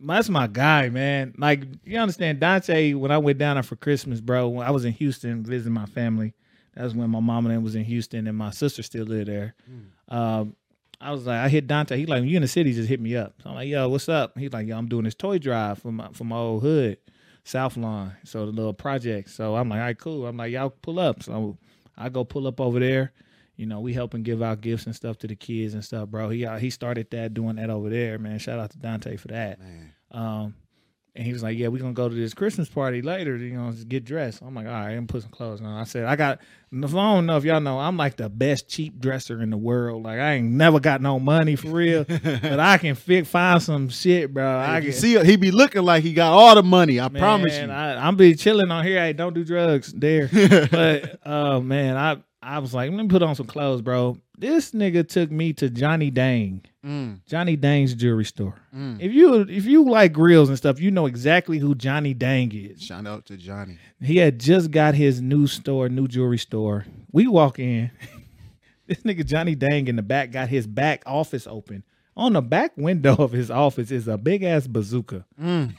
that's my guy, man. Like you understand, Dante. When I went down there for Christmas, bro, when I was in Houston visiting my family, that was when my mom and I was in Houston, and my sister still lived there. Mm. Um, I was like, I hit Dante. He like, you in the city? Just hit me up. So I'm like, yo, what's up? He's like, yo, I'm doing this toy drive for my for my old hood. South Lawn, so the little project. So I'm like, all right, cool. I'm like, y'all pull up. So I go pull up over there. You know, we helping give out gifts and stuff to the kids and stuff, bro. He he started that, doing that over there, man. Shout out to Dante for that. Man. Um, and he was like, yeah, we're going to go to this Christmas party later. You know, just get dressed. I'm like, all right, I'm put some clothes on. I said, I got, if I don't know if y'all know, I'm like the best cheap dresser in the world. Like, I ain't never got no money for real, but I can fit, find some shit, bro. Hey, I can see, he be looking like he got all the money. I man, promise you. I, I'm be chilling on here. Hey, don't do drugs there. But, oh, uh, man, I, I was like, let me put on some clothes, bro. This nigga took me to Johnny Dang. Mm. Johnny Dang's jewelry store. Mm. If you if you like grills and stuff, you know exactly who Johnny Dang is. Shout out to Johnny. He had just got his new store, new jewelry store. We walk in. This nigga Johnny Dang in the back got his back office open. On the back window of his office is a big-ass bazooka. Mm.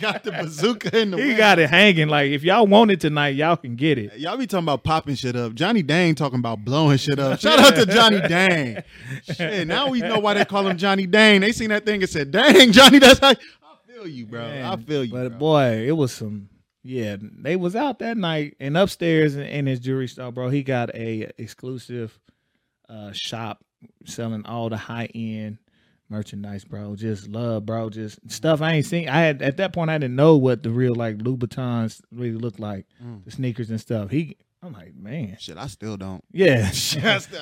Got the bazooka in the He way. Got it hanging. Like, if y'all want it tonight, y'all can get it. Y'all be talking about popping shit up. Johnny Dang talking about blowing shit up. Shout out to Johnny Dang. Shit, now we know why they call him Johnny Dang. They seen that thing and said, dang, Johnny, that's how... I feel you, bro. Man, I feel you, But, bro. boy, it was some... Yeah, they was out that night, and upstairs in, in his jewelry store, bro, he got a exclusive uh, shop selling all the high end merchandise, bro. Just love, bro. Just stuff I ain't seen. I had at that point I didn't know what the real like Louboutins really looked like, mm. the sneakers and stuff. He, I'm like, man, shit, I still don't. Yeah, that's the,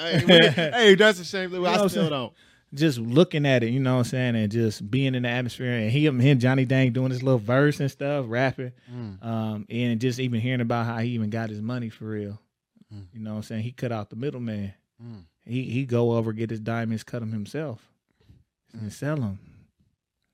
hey, hey, that's a shame. You know I still don't. Just looking at it, you know what I'm saying, and just being in the atmosphere, and he, him, Johnny Dang doing his little verse and stuff, rapping, mm. um, and just even hearing about how he even got his money for real. Mm. You know what I'm saying? He cut out the middleman. Mm. He he go over, get his diamonds, cut them himself, mm. and sell them.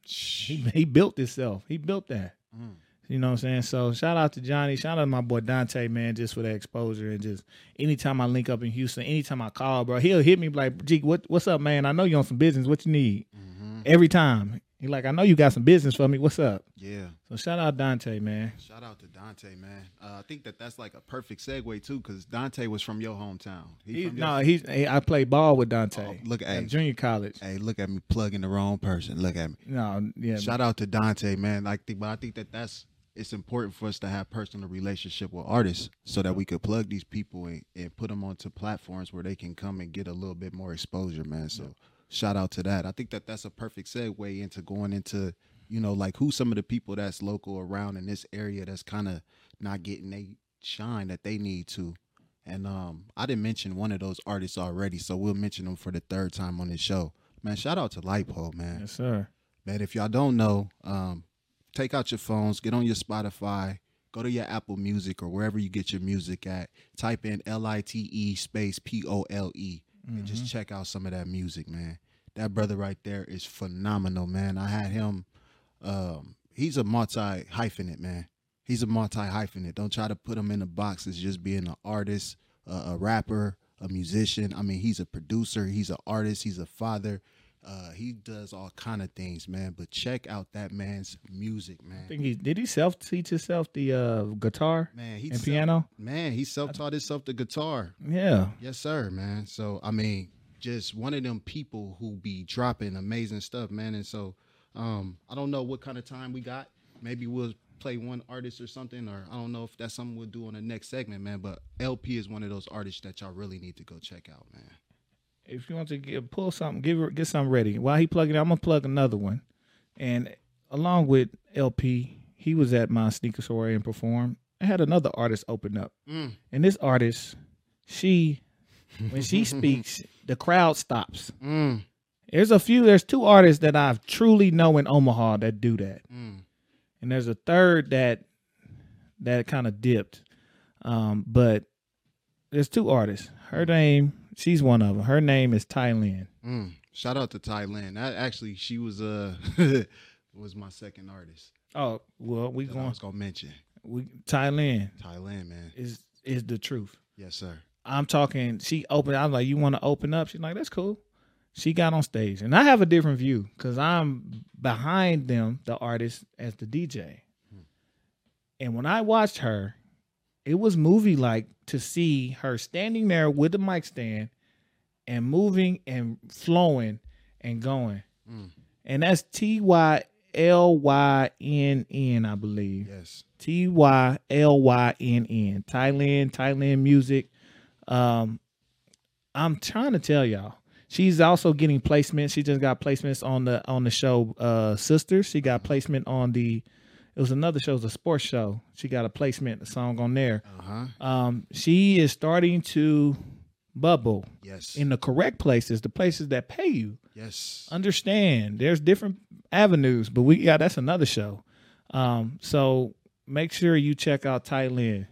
He, he built himself. He built that. Mm. You know what I'm saying? So shout out to Johnny. Shout out to my boy Dante, man, just for that exposure. And just anytime I link up in Houston, anytime I call, bro, he'll hit me like, G, what, what's up, man? I know you on some business. What you need? Mm-hmm. Every time. He like, I know you got some business for me. What's up? Yeah. So shout out Dante, man. Shout out to Dante, man. Uh, I think that that's like a perfect segue too, because Dante was from your hometown. He he, from your no, he's. Hey, I played ball with Dante. Oh, look at, at hey, junior college. Hey, look at me plugging the wrong person. Look at me. No, yeah. Shout out to Dante, man. Like, but I think that that's it's important for us to have personal relationship with artists so that we could plug these people and, and put them onto platforms where they can come and get a little bit more exposure, man. So. Yeah. Shout out to that. I think that that's a perfect segue into going into, you know, like who some of the people that's local around in this area that's kind of not getting they shine that they need to. And um, I didn't mention one of those artists already, so we'll mention them for the third time on this show. Man, shout out to Lightpole, man. Yes, sir. Man, if y'all don't know, um, take out your phones, get on your Spotify, go to your Apple Music or wherever you get your music at. Type in L I T E space P O L E. And mm-hmm. just check out some of that music, man. That brother right there is phenomenal, man. I had him. Um, he's a multi-hyphenate, man. He's a multi-hyphenate. Don't try to put him in a box as just being an artist, uh, a rapper, a musician. I mean, he's a producer. He's an artist. He's a father. Uh, he does all kind of things, man. But check out that man's music, man. I think he, did he self-teach himself the uh, guitar man, he and self, piano? Man, he self-taught himself the guitar. Yeah. Yes, sir, man. So, I mean, just one of them people who be dropping amazing stuff, man. And so um, I don't know what kind of time we got. Maybe we'll play one artist or something, or I don't know if that's something we'll do on the next segment, man. But L P is one of those artists that y'all really need to go check out, man. If you want to get, pull something, give get something ready. While he plugging it, I'm going to plug another one. And along with L P, he was at my sneaker store and performed. I had another artist open up. Mm. And this artist, she, when she speaks, the crowd stops. Mm. There's a few, there's two artists that I've truly know in Omaha that do that. Mm. And there's a third that that kind of dipped. Um, but there's two artists. Her name, she's one of them. Her name is Tylynn. Mm. Shout out to Tylynn. That actually, she was uh was my second artist. Oh, well, we going to mention. We Tylynn. Tylynn, man. Is is the truth. Yes, sir. I'm talking, she opened, I was like, you want to open up? She's like, that's cool. She got on stage. And I have a different view because I'm behind them, the artist, as the D J. Hmm. And when I watched her, it was movie-like to see her standing there with the mic stand and moving and flowing and going. Hmm. And that's T Y L Y N N, I believe. Yes. T Y L Y N N. Thailand, Thailand music. Um, I'm trying to tell y'all. She's also getting placements. She just got placements on the on the show uh, Sisters. She got placement on the, it was another show, it was a sports show. She got a placement, a song on there. Uh-huh. Um, she is starting to bubble. Yes. In the correct places, the places that pay you. Yes. Understand, there's different avenues, but we yeah, that's another show. Um, so make sure you check out Tylynn.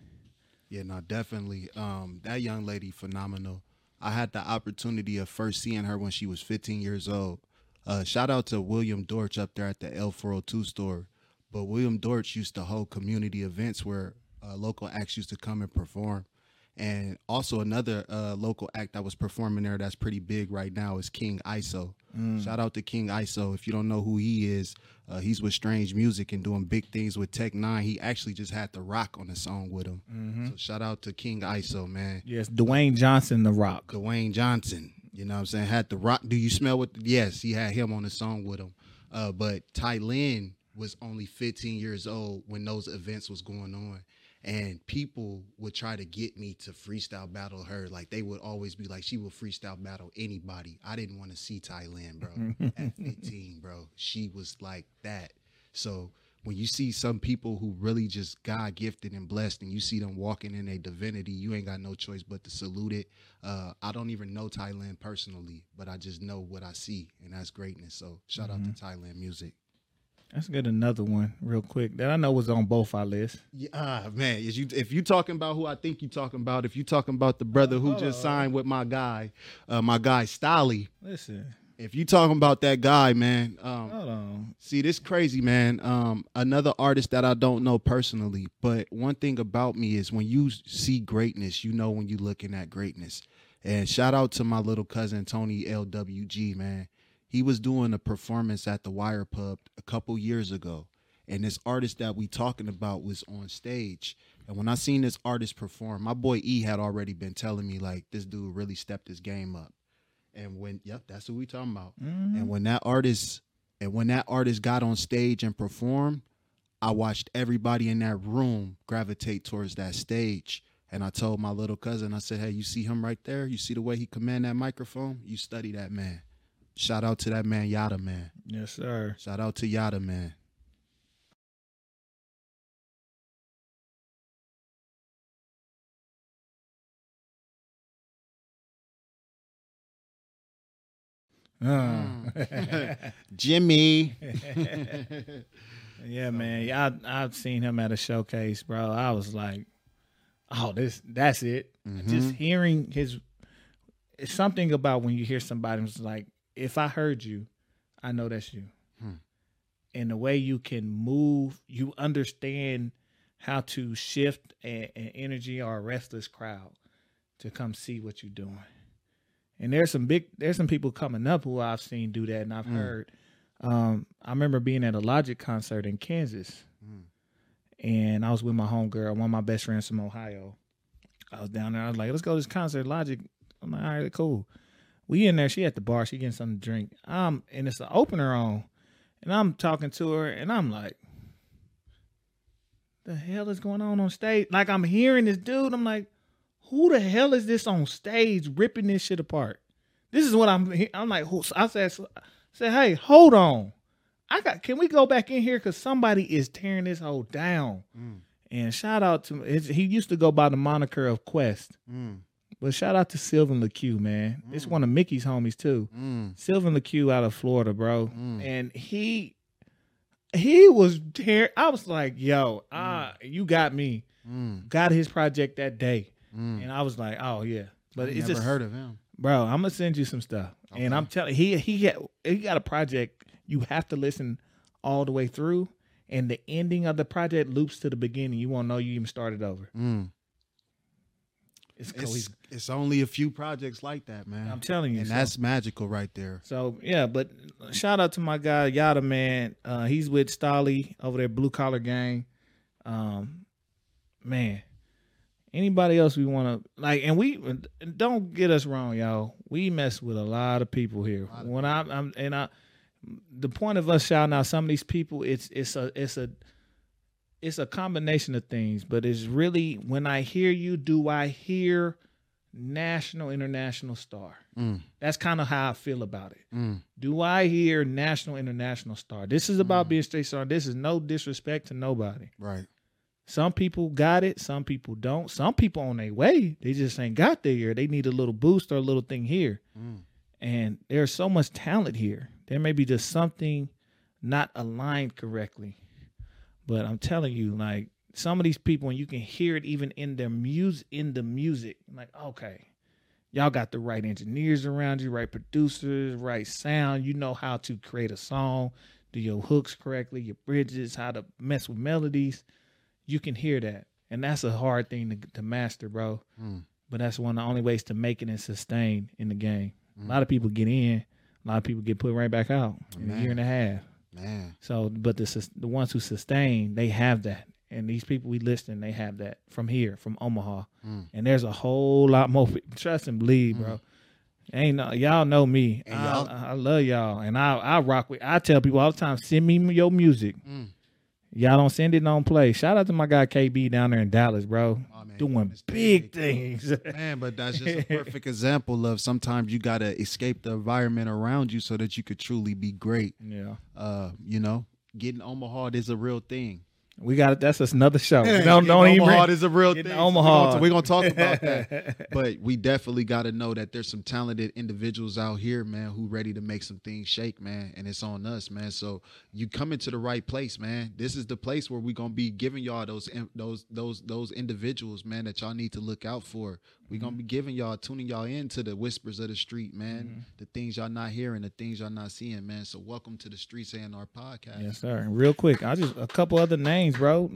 Yeah, no, definitely. Um, that young lady, phenomenal. I had the opportunity of first seeing her when she was fifteen years old. Uh, shout out to William Dortch up there at the L four oh two store. But William Dortch used to hold community events where uh, local acts used to come and perform. And also another uh, local act that was performing there that's pretty big right now is King Iso. Mm. Shout out to King Iso. If you don't know who he is, uh, he's with Strange Music and doing big things with Tech Nine. He actually just had The Rock on a song with him. Mm-hmm. So shout out to King Iso, man. Yes, Dwayne Johnson, The Rock. Dwayne Johnson, you know what I'm saying? Had The Rock. Do you smell what? The, yes, he had him on a song with him. Uh, but Tylynn was only fifteen years old when those events was going on. And people would try to get me to freestyle battle her. Like, they would always be like, she will freestyle battle anybody. I didn't want to see Tylynn, bro. At fifteen, bro. She was like that. So when you see some people who really just God-gifted and blessed and you see them walking in a divinity, you ain't got no choice but to salute it. Uh, I don't even know Tylynn personally, but I just know what I see, and that's greatness. So shout mm-hmm. out to Tylynn Music. Let's get another one real quick that I know was on both our lists. Yeah, ah, man, if you if you talking about who I think you talking about, if you talking about the brother who oh. just signed with my guy, uh, my guy Stolly. Listen, if you talking about that guy, man, um, hold on. See, this crazy, man. Um, another artist that I don't know personally, but one thing about me is when you see greatness, you know when you looking at greatness. And shout out to my little cousin Tony L W G, man. He was doing a performance at the Wire Pub a couple years ago. And this artist that we talking about was on stage. And when I seen this artist perform, my boy E had already been telling me, like, this dude really stepped his game up. And when, yep, that's what we talking about. Mm-hmm. And when that artist, and when that artist got on stage and performed, I watched everybody in that room gravitate towards that stage. And I told my little cousin, I said, hey, you see him right there? You see the way he command that microphone? You study that man. Shout out to that man, Yada Man. Yes, sir. Shout out to Yada Man. Uh. Jimmy. Yeah, so, man. I, I've seen him at a showcase, bro. I was like, oh, this that's it. Mm-hmm. Just hearing his, it's something about when you hear somebody who's like, if I heard you, I know that's you. Hmm. And the way you can move, you understand how to shift an energy or a restless crowd to come see what you're doing. And there's some big, there's some people coming up who I've seen do that, and I've hmm. heard. Um, I remember being at a Logic concert in Kansas, hmm. and I was with my homegirl, one of my best friends from Ohio. I was down there. I was like, let's go to this concert, Logic. I'm like, all right, cool. We in there. She at the bar. She getting something to drink. Um, and it's an opener on. And I'm talking to her, and I'm like, the hell is going on on stage? Like, I'm hearing this dude. I'm like, who the hell is this on stage ripping this shit apart? This is what I'm I'm like, who? I said, I said, hey, hold on. I got. Can we go back in here? Because somebody is tearing this hole down. Mm. And shout out to, he used to go by the moniker of Quest. Mm. But shout out to Sylvan LeCue, man. Mm. It's one of Mickey's homies too. Mm. Sylvan LeCue out of Florida, bro. Mm. And he he was tearing. I was like, yo, mm. uh, you got me. Mm. Got his project that day. Mm. And I was like, oh yeah. But I it's never just heard of him. Bro, I'm gonna send you some stuff. Okay. And I'm telling he he got he got a project you have to listen all the way through. And the ending of the project loops to the beginning. You won't know you even started over. Mm. It's, it's, it's only a few projects like that, man. I'm telling you. And so. That's magical right there. So, yeah, but shout out to my guy, Yada Man. Uh, he's with Stolly over there, Blue Collar Gang. Um, man, anybody else we want to, like, and we, don't get us wrong, y'all. We mess with a lot of people here. Of when I, I'm, and I, the point of us shouting out some of these people, it's, it's a, it's a, It's a combination of things, but it's really when I hear you, do I hear national, international star? Mm. That's kind of how I feel about it. Mm. Do I hear national, international star? This is about mm. being straight star. This is no disrespect to nobody. Right. Some people got it. Some people don't. Some people on their way. They just ain't got there yet. They need a little boost or a little thing here. Mm. And there's so much talent here. There may be just something not aligned correctly. But I'm telling you, like, some of these people, and you can hear it even in their music, in the music, like, okay, y'all got the right engineers around you, right producers, right sound. You know how to create a song, do your hooks correctly, your bridges, how to mess with melodies. You can hear that. And that's a hard thing to, to master, bro. Mm. But that's one of the only ways to make it and sustain in the game. Mm. A lot of people get in. A lot of people get put right back out in Man. a year and a half. Man. So, but the the ones who sustain, they have that, and these people we listen, they have that from here, from Omaha, mm. and there's a whole lot more. Trust and believe, mm. bro. Ain't no, y'all know me. I, y'all? I, I love y'all, and I I rock with. I tell people all the time, send me your music. Mm. Y'all don't send it, don't play. Shout out to my guy K B down there in Dallas, bro, oh, man, doing big, big things. Man, but that's just a perfect example of sometimes you gotta escape the environment around you so that you could truly be great. Yeah, uh, you know, getting Omaha is a real thing. We got it. That's just another show. Yeah, don't don't even. Omaha is a real thing. Omaha, so we're gonna talk about that. But we definitely got to know that there's some talented individuals out here, man, who ready to make some things shake, man. And it's on us, man. So you coming to the right place, man. This is the place where we're gonna be giving y'all those those those those individuals, man, that y'all need to look out for. We're gonna be giving y'all, tuning y'all into the whispers of the street, man. Mm-hmm. The things y'all not hearing, the things y'all not seeing, man. So welcome to the Streets and Our podcast. Yes, sir. And real quick, I just a couple other names. Bro,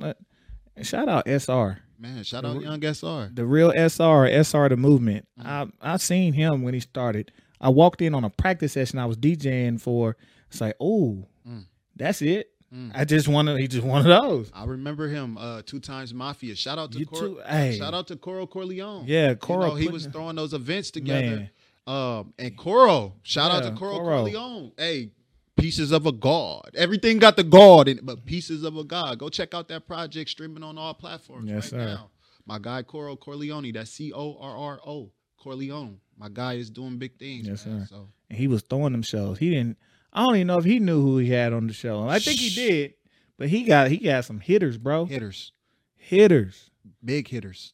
shout out S R, man. Shout out the, Young S R, the real S R S R the movement. Mm-hmm. I I seen him when he started. I walked in on a practice session I was DJing for. It's like, oh, mm. that's it. Mm. I just wanted. He just one of those. I remember him. Uh, two times Mafia. Shout out to Cor- too, hey. Shout out to Coral Corleone. Yeah, Coral. You know, he was throwing those events together. Um, and Coral. Shout yeah, out to Coral, Coral Corleone. Hey. Pieces of a God. Everything got the God in it, but Pieces of a God. Go check out that project streaming on all platforms yes, right sir. now. My guy, Coral Corleone. That's C O R R O, Corleone. My guy is doing big things. Yes, man, sir. So. And he was throwing them shows. He didn't, I don't even know if he knew who he had on the show. I think he did, but he got he got some hitters, bro. Hitters. Hitters. Big hitters.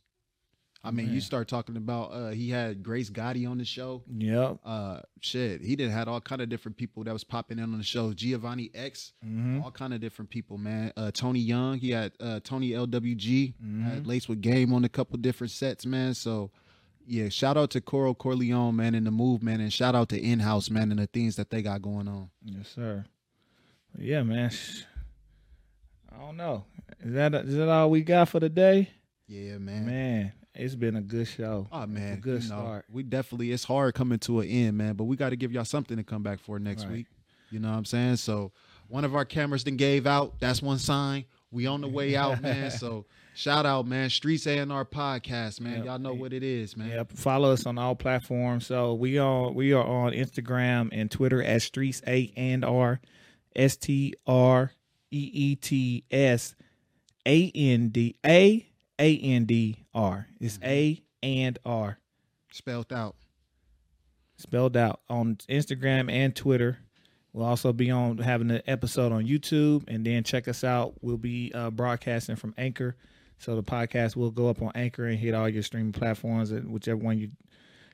I mean, man. You start talking about uh, he had Grace Gotti on the show. Yep. Uh, shit, he did had all kind of different people that was popping in on the show. Giovanni X, mm-hmm. all kind of different people, man. Uh, Tony Young, he had uh, Tony L W G, mm-hmm. had Laced with Game on a couple different sets, man. So, yeah, shout out to Coral Corleone, man, and the movement, and shout out to In-House, man, and the things that they got going on. Yes, sir. Yeah, man. I don't know. Is that is that all we got for the day? Yeah, man. Man. It's been a good show. Oh, man. It's a good you know, start. We definitely, it's hard coming to an end, man, but we got to give y'all something to come back for next right. week. You know what I'm saying? So one of our cameras then gave out. That's one sign. We on the way out, man. So shout out, man. Streets A and R Podcast, man. Yep. Y'all know what it is, man. Yep. Follow us on all platforms. So we are we are on Instagram and Twitter at Streets A and R, S T R E E T S A N D A A N D R. It's A and R. Spelled out. Spelled out on Instagram and Twitter. We'll also be on having an episode on YouTube, and then check us out. We'll be uh, broadcasting from Anchor, so the podcast will go up on Anchor and hit all your streaming platforms, and whichever one you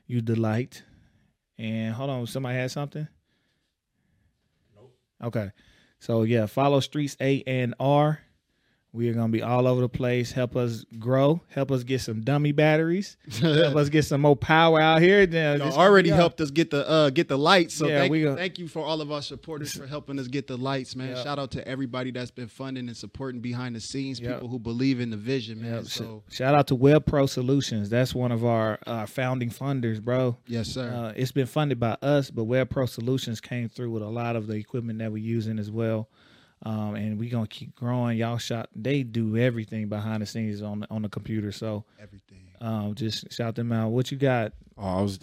you delight. And hold on, somebody had something? Nope. Okay, so yeah, follow Streets A and R. We are going to be all over the place. Help us grow. Help us get some dummy batteries. Help us get some more power out here. Now, y'all already helped us get the uh, get the lights. So yeah, thank, we, uh, thank you for all of our supporters for helping us get the lights, man. Yep. Shout out to everybody that's been funding and supporting behind the scenes, yep. people who believe in the vision, man. Yep. So shout out to Web Pro Solutions. That's one of our uh, founding funders, bro. Yes, sir. Uh, it's been funded by us, but Web Pro Solutions came through with a lot of the equipment that we're using as well. Um, and we're going to keep growing. Y'all shot, they do everything behind the scenes on the, on the computer. So everything, um, just shout them out. What you got? Oh, I was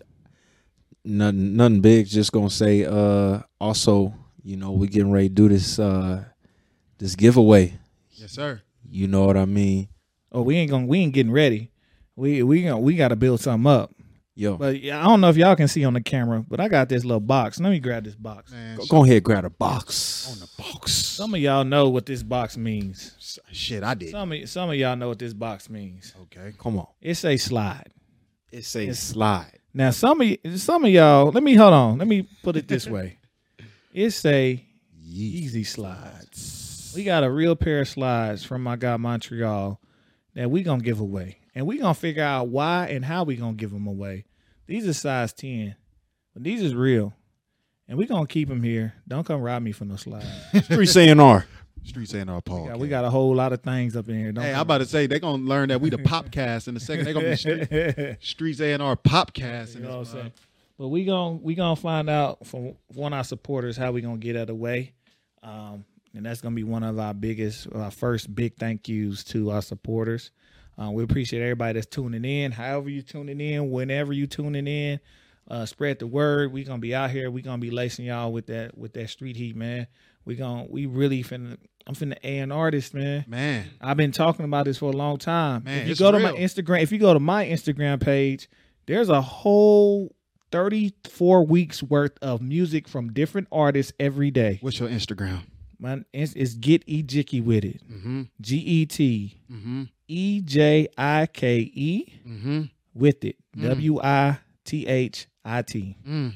nothing, nothing big. Just going to say, uh, also, you know, we getting ready to do this, uh, this giveaway. Yes, sir. You know what I mean? Oh, we ain't going we ain't getting ready. We, we gonna, we got to build something up. Yo, but I don't know if y'all can see on the camera, but I got this little box. Let me grab this box. Man, go, go ahead, grab a box. On the box. Some of y'all know what this box means. Shit, I did. Some of, some of y'all know what this box means. Okay, come on. It's a slide. It's a it's, slide. Now, some of some of y'all. Let me hold on. Let me put it this way. It's a Yeezy slides. We got a real pair of slides from my guy Montreal that we gonna give away. And we're going to figure out why and how we're going to give them away. These are size ten, but these is real. And we're going to keep them here. Don't come rob me for no slide. Streets A and R. Streets A and R Paul. Yeah, we got a whole lot of things up in here. Don't hey, I'm about me. to say, they're going to learn that we the Popcast in a second. They're going to be street, Streets A and R Popcast. You know what I'm saying? But we're going we gonna to find out from one of our supporters how we're going to get out of the way. Um, and that's going to be one of our biggest, our first big thank yous to our supporters. Uh, we appreciate everybody that's tuning in. However you tuning in, whenever you tuning in, uh, spread the word. We're gonna be out here. We're gonna be lacing y'all with that with that street heat, man. We gonna we really finna. I'm finna A and R this, man. Man, I've been talking about this for a long time. Man, if you go real. to my Instagram, if you go to my Instagram page, there's a whole thirty-four weeks worth of music from different artists every day. What's your Instagram? My it's, it's Get E Jicky With It. Mm-hmm. G E T. Mm-hmm. E J I K E mm-hmm. with it. Mm. W I T H I T. Mm.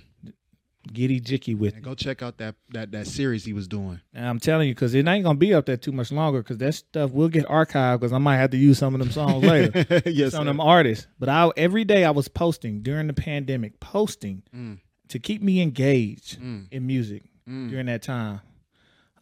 Giddy Jicky with and it. Go check out that, that that series he was doing. And I'm telling you, because it ain't gonna be up there too much longer, because that stuff will get archived, because I might have to use some of them songs later. Yes, some sir. of them artists. But I every day I was posting during the pandemic, posting mm. to keep me engaged mm. in music mm. during that time.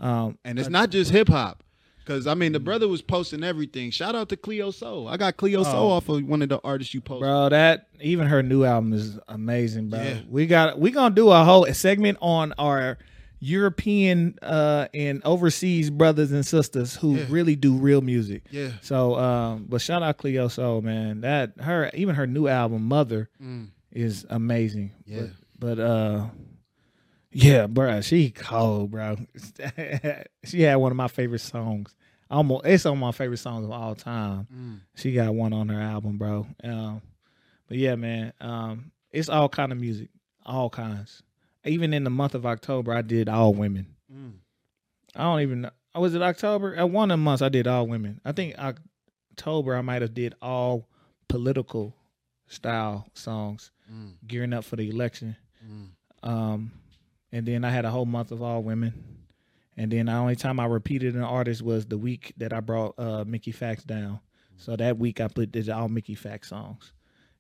Um, and it's not just hip hop. Because, I mean, the brother was posting everything. Shout out to Cleo Soul. I got Cleo oh, Soul off of one of the artists you posted. Bro, that, even her new album is amazing, bro. Yeah. We got, we going to do a whole segment on our European uh, and overseas brothers and sisters who yeah. really do real music. Yeah. So, um, but shout out Cleo Soul, man. That, her, even her new album, Mother, mm. is amazing. Yeah. But, but uh, yeah, bro, she cold, bro. She had one of my favorite songs. Almost, it's on my favorite songs of all time. Mm. She got one on her album, bro. Um, but yeah, man, um, it's all kind of music, all kinds. Even in the month of October, I did all women. Mm. I don't even know. Was it October? At one of the months, I did all women. I think October, I might have did all political style songs, mm. gearing up for the election. Mm. Um, and then I had a whole month of all women. And then the only time I repeated an artist was the week that I brought uh, Mickey Fax down. Mm. So that week I put did all Mickey Fax songs.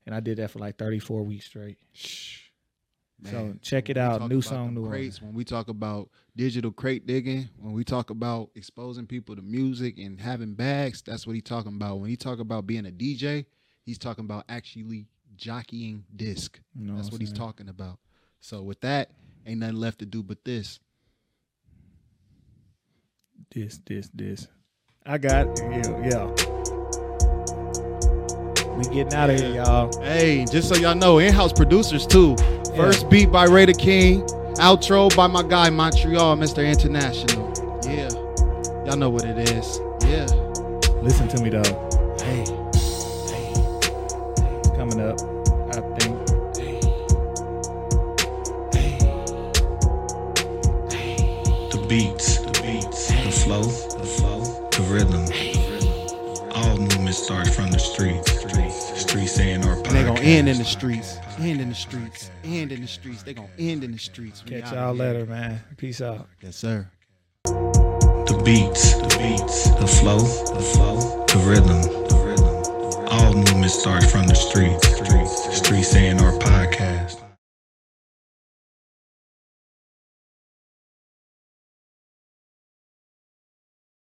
And I did that for like thirty-four weeks straight. Man, so check it out. New song, new crates. When we talk about digital crate digging, when we talk about exposing people to music and having bags, that's what he's talking about. When he talk about being a D J, he's talking about actually jockeying disc. You know that's what, what he's talking about. So with that, ain't nothing left to do but this. This, this, this. I got you. Yeah. We getting out of here, y'all. Hey, just so y'all know, in-house producers too. First yeah. beat by Raider King. Outro by my guy Montreal, Mister International. Yeah. Y'all know what it is. Yeah. Listen to me though. Hey. Hey. Hey. Coming up, I think. Hey. Hey. Hey. The beats. The beats. Hey. The flow. The flow. The rhythm. Hey. All movement starts from the streets. Streets saying our podcast. And they gonna end in the streets. End in the streets. End in the streets. They gonna end in the streets. Catch y'all later, man. Peace out. Yes, sir. The beats, the beats, the flow, the flow, the rhythm, the rhythm. All movement starts from the streets. Streets saying our podcast.